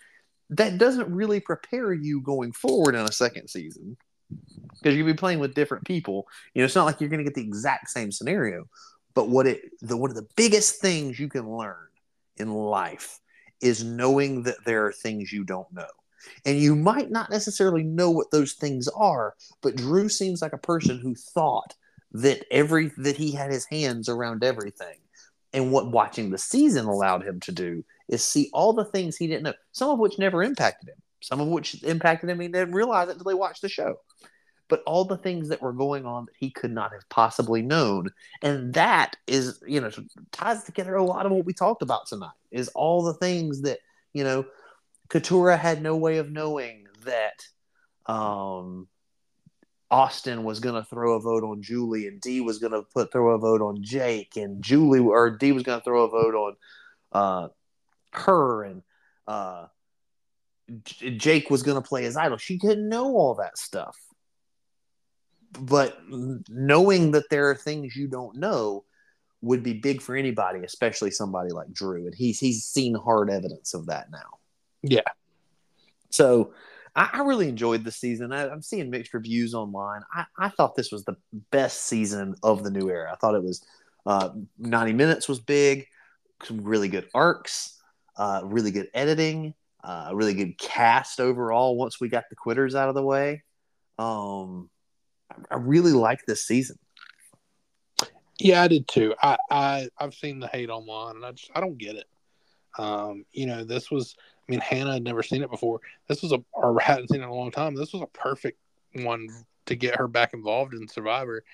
That doesn't really prepare you going forward in a second season, because you'll be playing with different people. It's not like you're going to get the exact same scenario, but one of the biggest things you can learn in life is knowing that there are things you don't know. And you might not necessarily know what those things are, but Drew seems like a person who thought that that he had his hands around everything. And what watching the season allowed him to do is see all the things he didn't know, some of which never impacted him, some of which impacted him he didn't realize it until they watched the show. But all the things that were going on that he could not have possibly known, and that is, ties together a lot of what we talked about tonight, is all the things that, Keturah had no way of knowing that Austin was going to throw a vote on Julie, and Dee was going to throw a vote on Jake, and Dee was going to throw a vote on her, and Jake was going to play his idol. She didn't know all that stuff. But knowing that there are things you don't know would be big for anybody, especially somebody like Drew. And he's seen hard evidence of that now. Yeah. So I really enjoyed this season. I'm seeing mixed reviews online. I thought this was the best season of the new era. I thought it was 90 minutes was big, some really good arcs, really good editing, really good cast overall once we got the quitters out of the way. I really like this season. Yeah, I did too. I've seen the hate online, and I don't get it. This was, I mean, Hannah had never seen it before. This was or hadn't seen it in a long time. This was a perfect one to get her back involved in Survivor.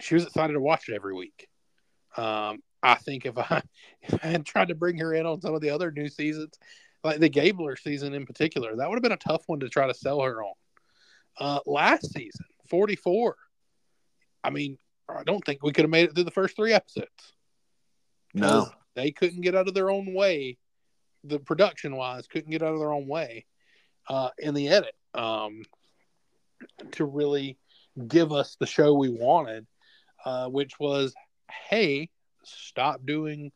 She was excited to watch it every week. I think if I had tried to bring her in on some of the other new seasons, like the Gabler season in particular, that would have been a tough one to try to sell her on. Last season, 44. I mean, I don't think we could have made it through the first three episodes. No. They couldn't get out of their own way. The production-wise, couldn't get out of their own way in the edit to really give us the show we wanted, which was, hey, stop doing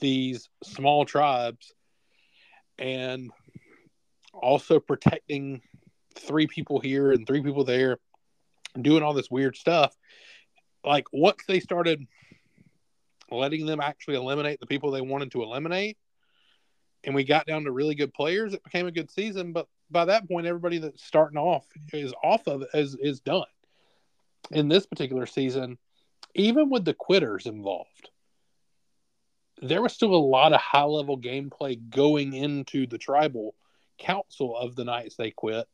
these small tribes and also protecting three people here and three people there, doing all this weird stuff. Like, once they started letting them actually eliminate the people they wanted to eliminate, and we got down to really good players, it became a good season. But by that point, everybody that's starting off of it is done. In this particular season, even with the quitters involved, there was still a lot of high-level gameplay going into the tribal council of the nights they quit,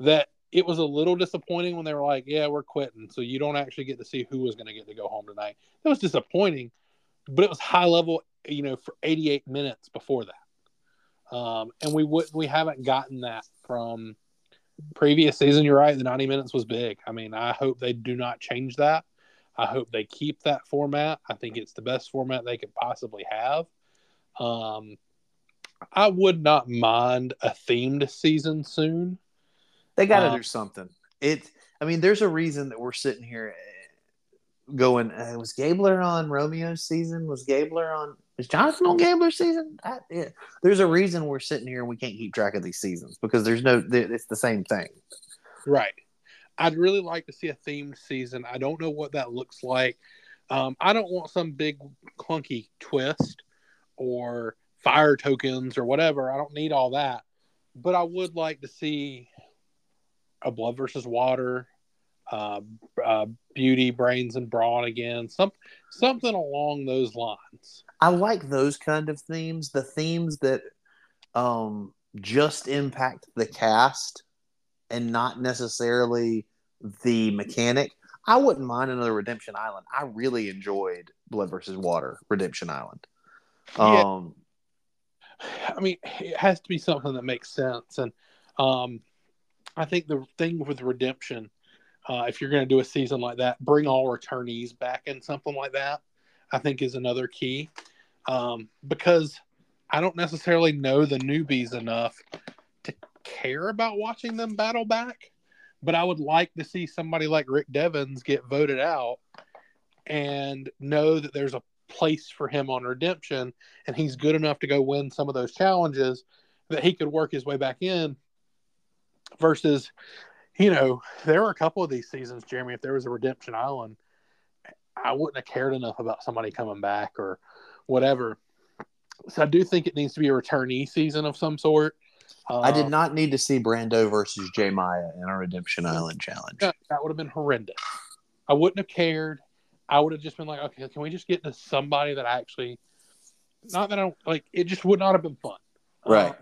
that it was a little disappointing when they were like, yeah, we're quitting, so you don't actually get to see who was going to get to go home tonight. That was disappointing, but it was high-level, for 88 minutes before that. And we haven't gotten that from previous season. You're right. The 90 minutes was big. I mean, I hope they do not change that. I hope they keep that format. I think it's the best format they could possibly have. I would not mind a themed season soon. They got to do something. There's a reason that we're sitting here going, was Gabler on Romeo's season? Was Jonathan on Gabler's season? There's a reason we're sitting here and we can't keep track of these seasons, because it's the same thing. Right. I'd really like to see a themed season. I don't know what that looks like. I don't want some big clunky twist or fire tokens or whatever. I don't need all that. But I would like to see a Blood versus Water, Beauty, Brains, and Brawn again. Something along those lines. I like those kind of themes. The themes that just impact the cast and not necessarily the mechanic. I wouldn't mind another Redemption Island. I really enjoyed Blood versus Water, Redemption Island. Yeah. It has to be something that makes sense. And I think the thing with Redemption, if you're going to do a season like that, bring all returnees back and something like that, I think is another key. Because I don't necessarily know the newbies enough to care about watching them battle back, but I would like to see somebody like Rick Devens get voted out and know that there's a place for him on Redemption, and he's good enough to go win some of those challenges that he could work his way back in versus... there were a couple of these seasons, Jeremy, if there was a Redemption Island, I wouldn't have cared enough about somebody coming back or whatever. So I do think it needs to be a returnee season of some sort. I did not need to see Brando versus Jemiah in a Redemption Island challenge. That would have been horrendous. I wouldn't have cared. I would have just been like, okay, can we just get to somebody that actually – not that I don't – like, it just would not have been fun. Right.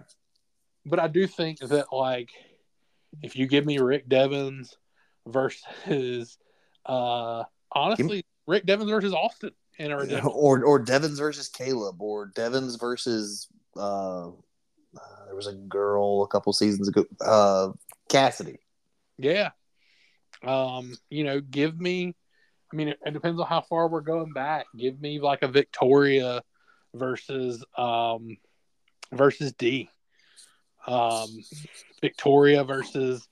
But I do think that, like – if you give me Rick Devens versus, Rick Devens versus Austin, or Devens versus Kaleb, or Devens versus there was a girl a couple seasons ago, Cassidy. Yeah. You know, give me, I mean, it depends on how far we're going back. Give me like a Victoria versus Dee. Victoria versus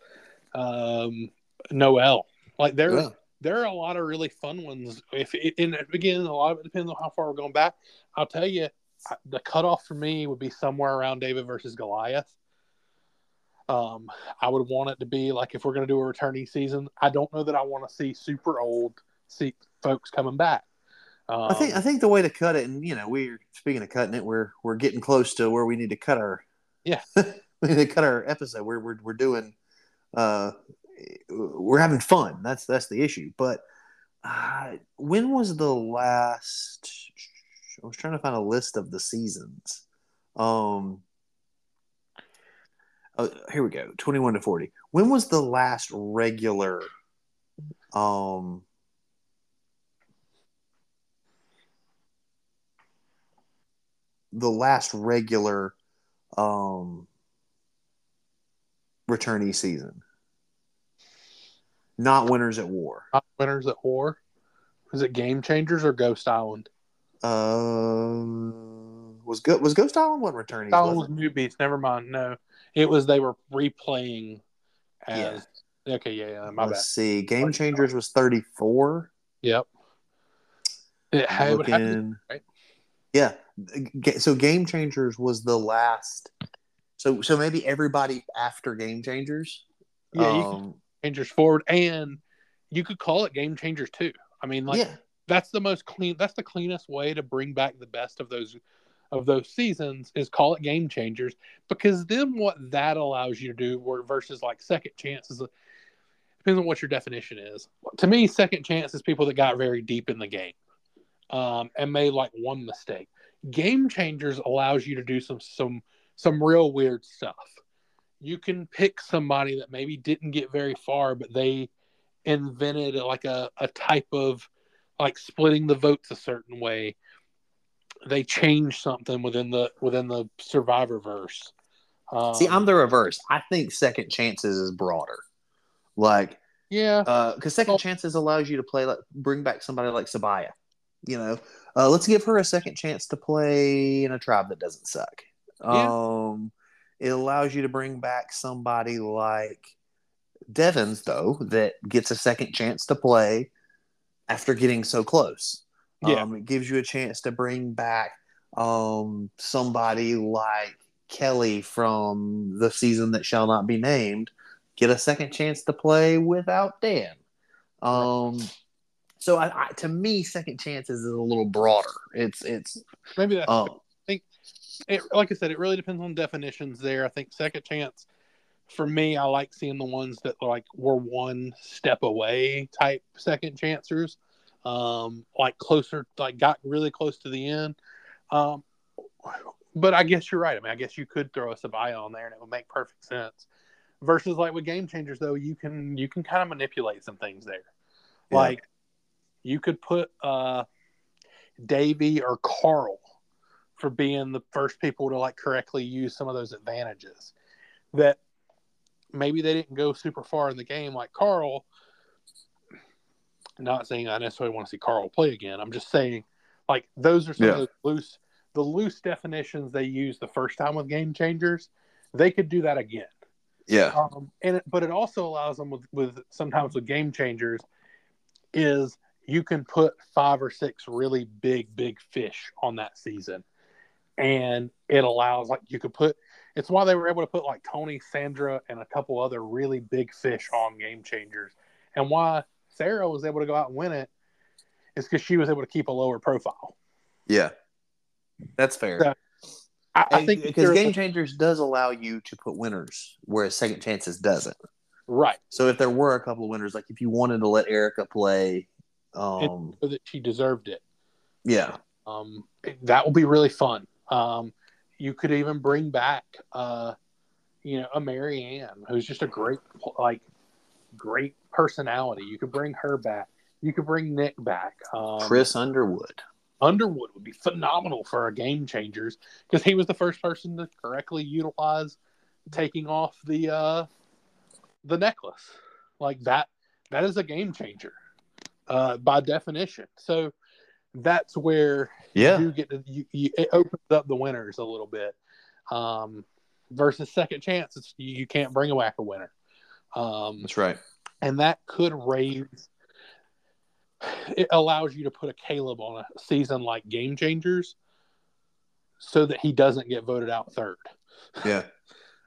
Noel. Like there are a lot of really fun ones. And again, a lot of it depends on how far we're going back. I'll tell you, the cutoff for me would be somewhere around David versus Goliath. I would want it to be like, if we're going to do a returning season, I don't know that I want to see super old folks coming back. I think the way to cut it, and you know, we're speaking of cutting it, we're getting close to where we need to cut our episode. We're doing we're having fun. That's the issue. But when was the last? I was trying to find a list of the seasons. Oh, here we go. 21 to 40. When was the last regular returnee season? Not Winners at War. Not Winners at War. Was it Game Changers or Ghost Island? Was Ghost Island one returning? Ghost Island was newbies. Never mind. No, it was they were replaying. As yeah. Okay, yeah. My Let's bad. See. Game Changers was 34. Yep. It happened, right? Yeah. So Game Changers was the last. So maybe everybody after Game Changers. Yeah, you can Changers forward, and you could call it Game Changers too. I mean, like. Yeah. That's the most clean. That's the cleanest way to bring back the best of those seasons is call it Game Changers, because then what that allows you to do versus like second chances depends on what your definition is. To me, second chance is people that got very deep in the game and made like one mistake. Game Changers allows you to do some real weird stuff. You can pick somebody that maybe didn't get very far, but they invented like a type of like splitting the votes a certain way. They change something within the Survivor verse. See, I'm the reverse. I think second chances is broader. Like, yeah, because second chances allows you to play like bring back somebody like Sabiyah. You know, let's give her a second chance to play in a tribe that doesn't suck. Yeah. It allows you to bring back somebody like Devens, though, that gets a second chance to play after getting so close. Yeah. It gives you a chance to bring back somebody like Kelly from the season that shall not be named, get a second chance to play without Dan. So I, to me, second chances is a little broader. It's maybe that. I think it, like I said, it really depends on definitions there. I think second chance for me, I like seeing the ones that like were one step away type second chancers, like closer, like got really close to the end. But I guess you're right. I mean, I guess you could throw a Sabiyah on there and it would make perfect sense. Versus like with Game Changers, though, you can kind of manipulate some things there. Yeah. Like you could put Davey or Carl for being the first people to like correctly use some of those advantages that. Maybe they didn't go super far in the game like Carl. Not saying I necessarily want to see Carl play again. I'm just saying, like, those are some of the loose definitions they used the first time with Game Changers. They could do that again. Yeah. But it also allows them with sometimes with Game Changers is you can put 5 or 6 really big fish on that season. And it allows like you could put it's why they were able to put like Tony, Sandra, and a couple other really big fish on Game Changers. And why Sarah was able to go out and win it is because she was able to keep a lower profile. Yeah. That's fair. So, I think because Game Changers does allow you to put winners, whereas second chances doesn't. Right. So if there were a couple of winners, like if you wanted to let Erica play so that she deserved it. Yeah. That would be really fun. You could even bring back, a Mary Ann, who's just a great personality. You could bring her back. You could bring Nick back. Chris Underwood. Underwood would be phenomenal for our Game Changers because he was the first person to correctly utilize taking off the necklace. Like that is a game changer by definition. So that's where you get to, it opens up the winners a little bit. Versus second chance, it's, you can't bring a whack a winner. That's right. And that could raise. It allows you to put a Kaleb on a season like Game Changers, so that he doesn't get voted out third. Yeah,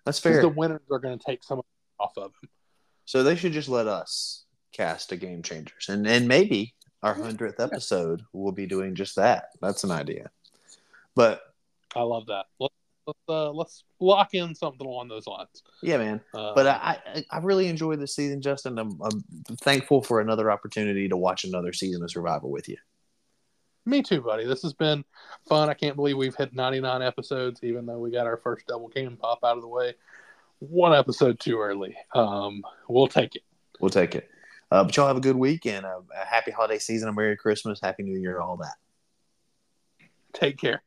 that's fair. The winners are going to take some off of him. So they should just let us cast a Game Changers, and maybe our 100th episode will be doing just that. That's an idea. But I love that. Let's lock in something along those lines. Yeah, man. But I really enjoyed this season, Justin. I'm thankful for another opportunity to watch another season of Survivor with you. Me too, buddy. This has been fun. I can't believe we've hit 99 episodes, even though we got our first double cam pop out of the way. One episode too early. We'll take it. We'll take it. But y'all have a good week and a happy holiday season, a Merry Christmas, Happy New Year, all that. Take care.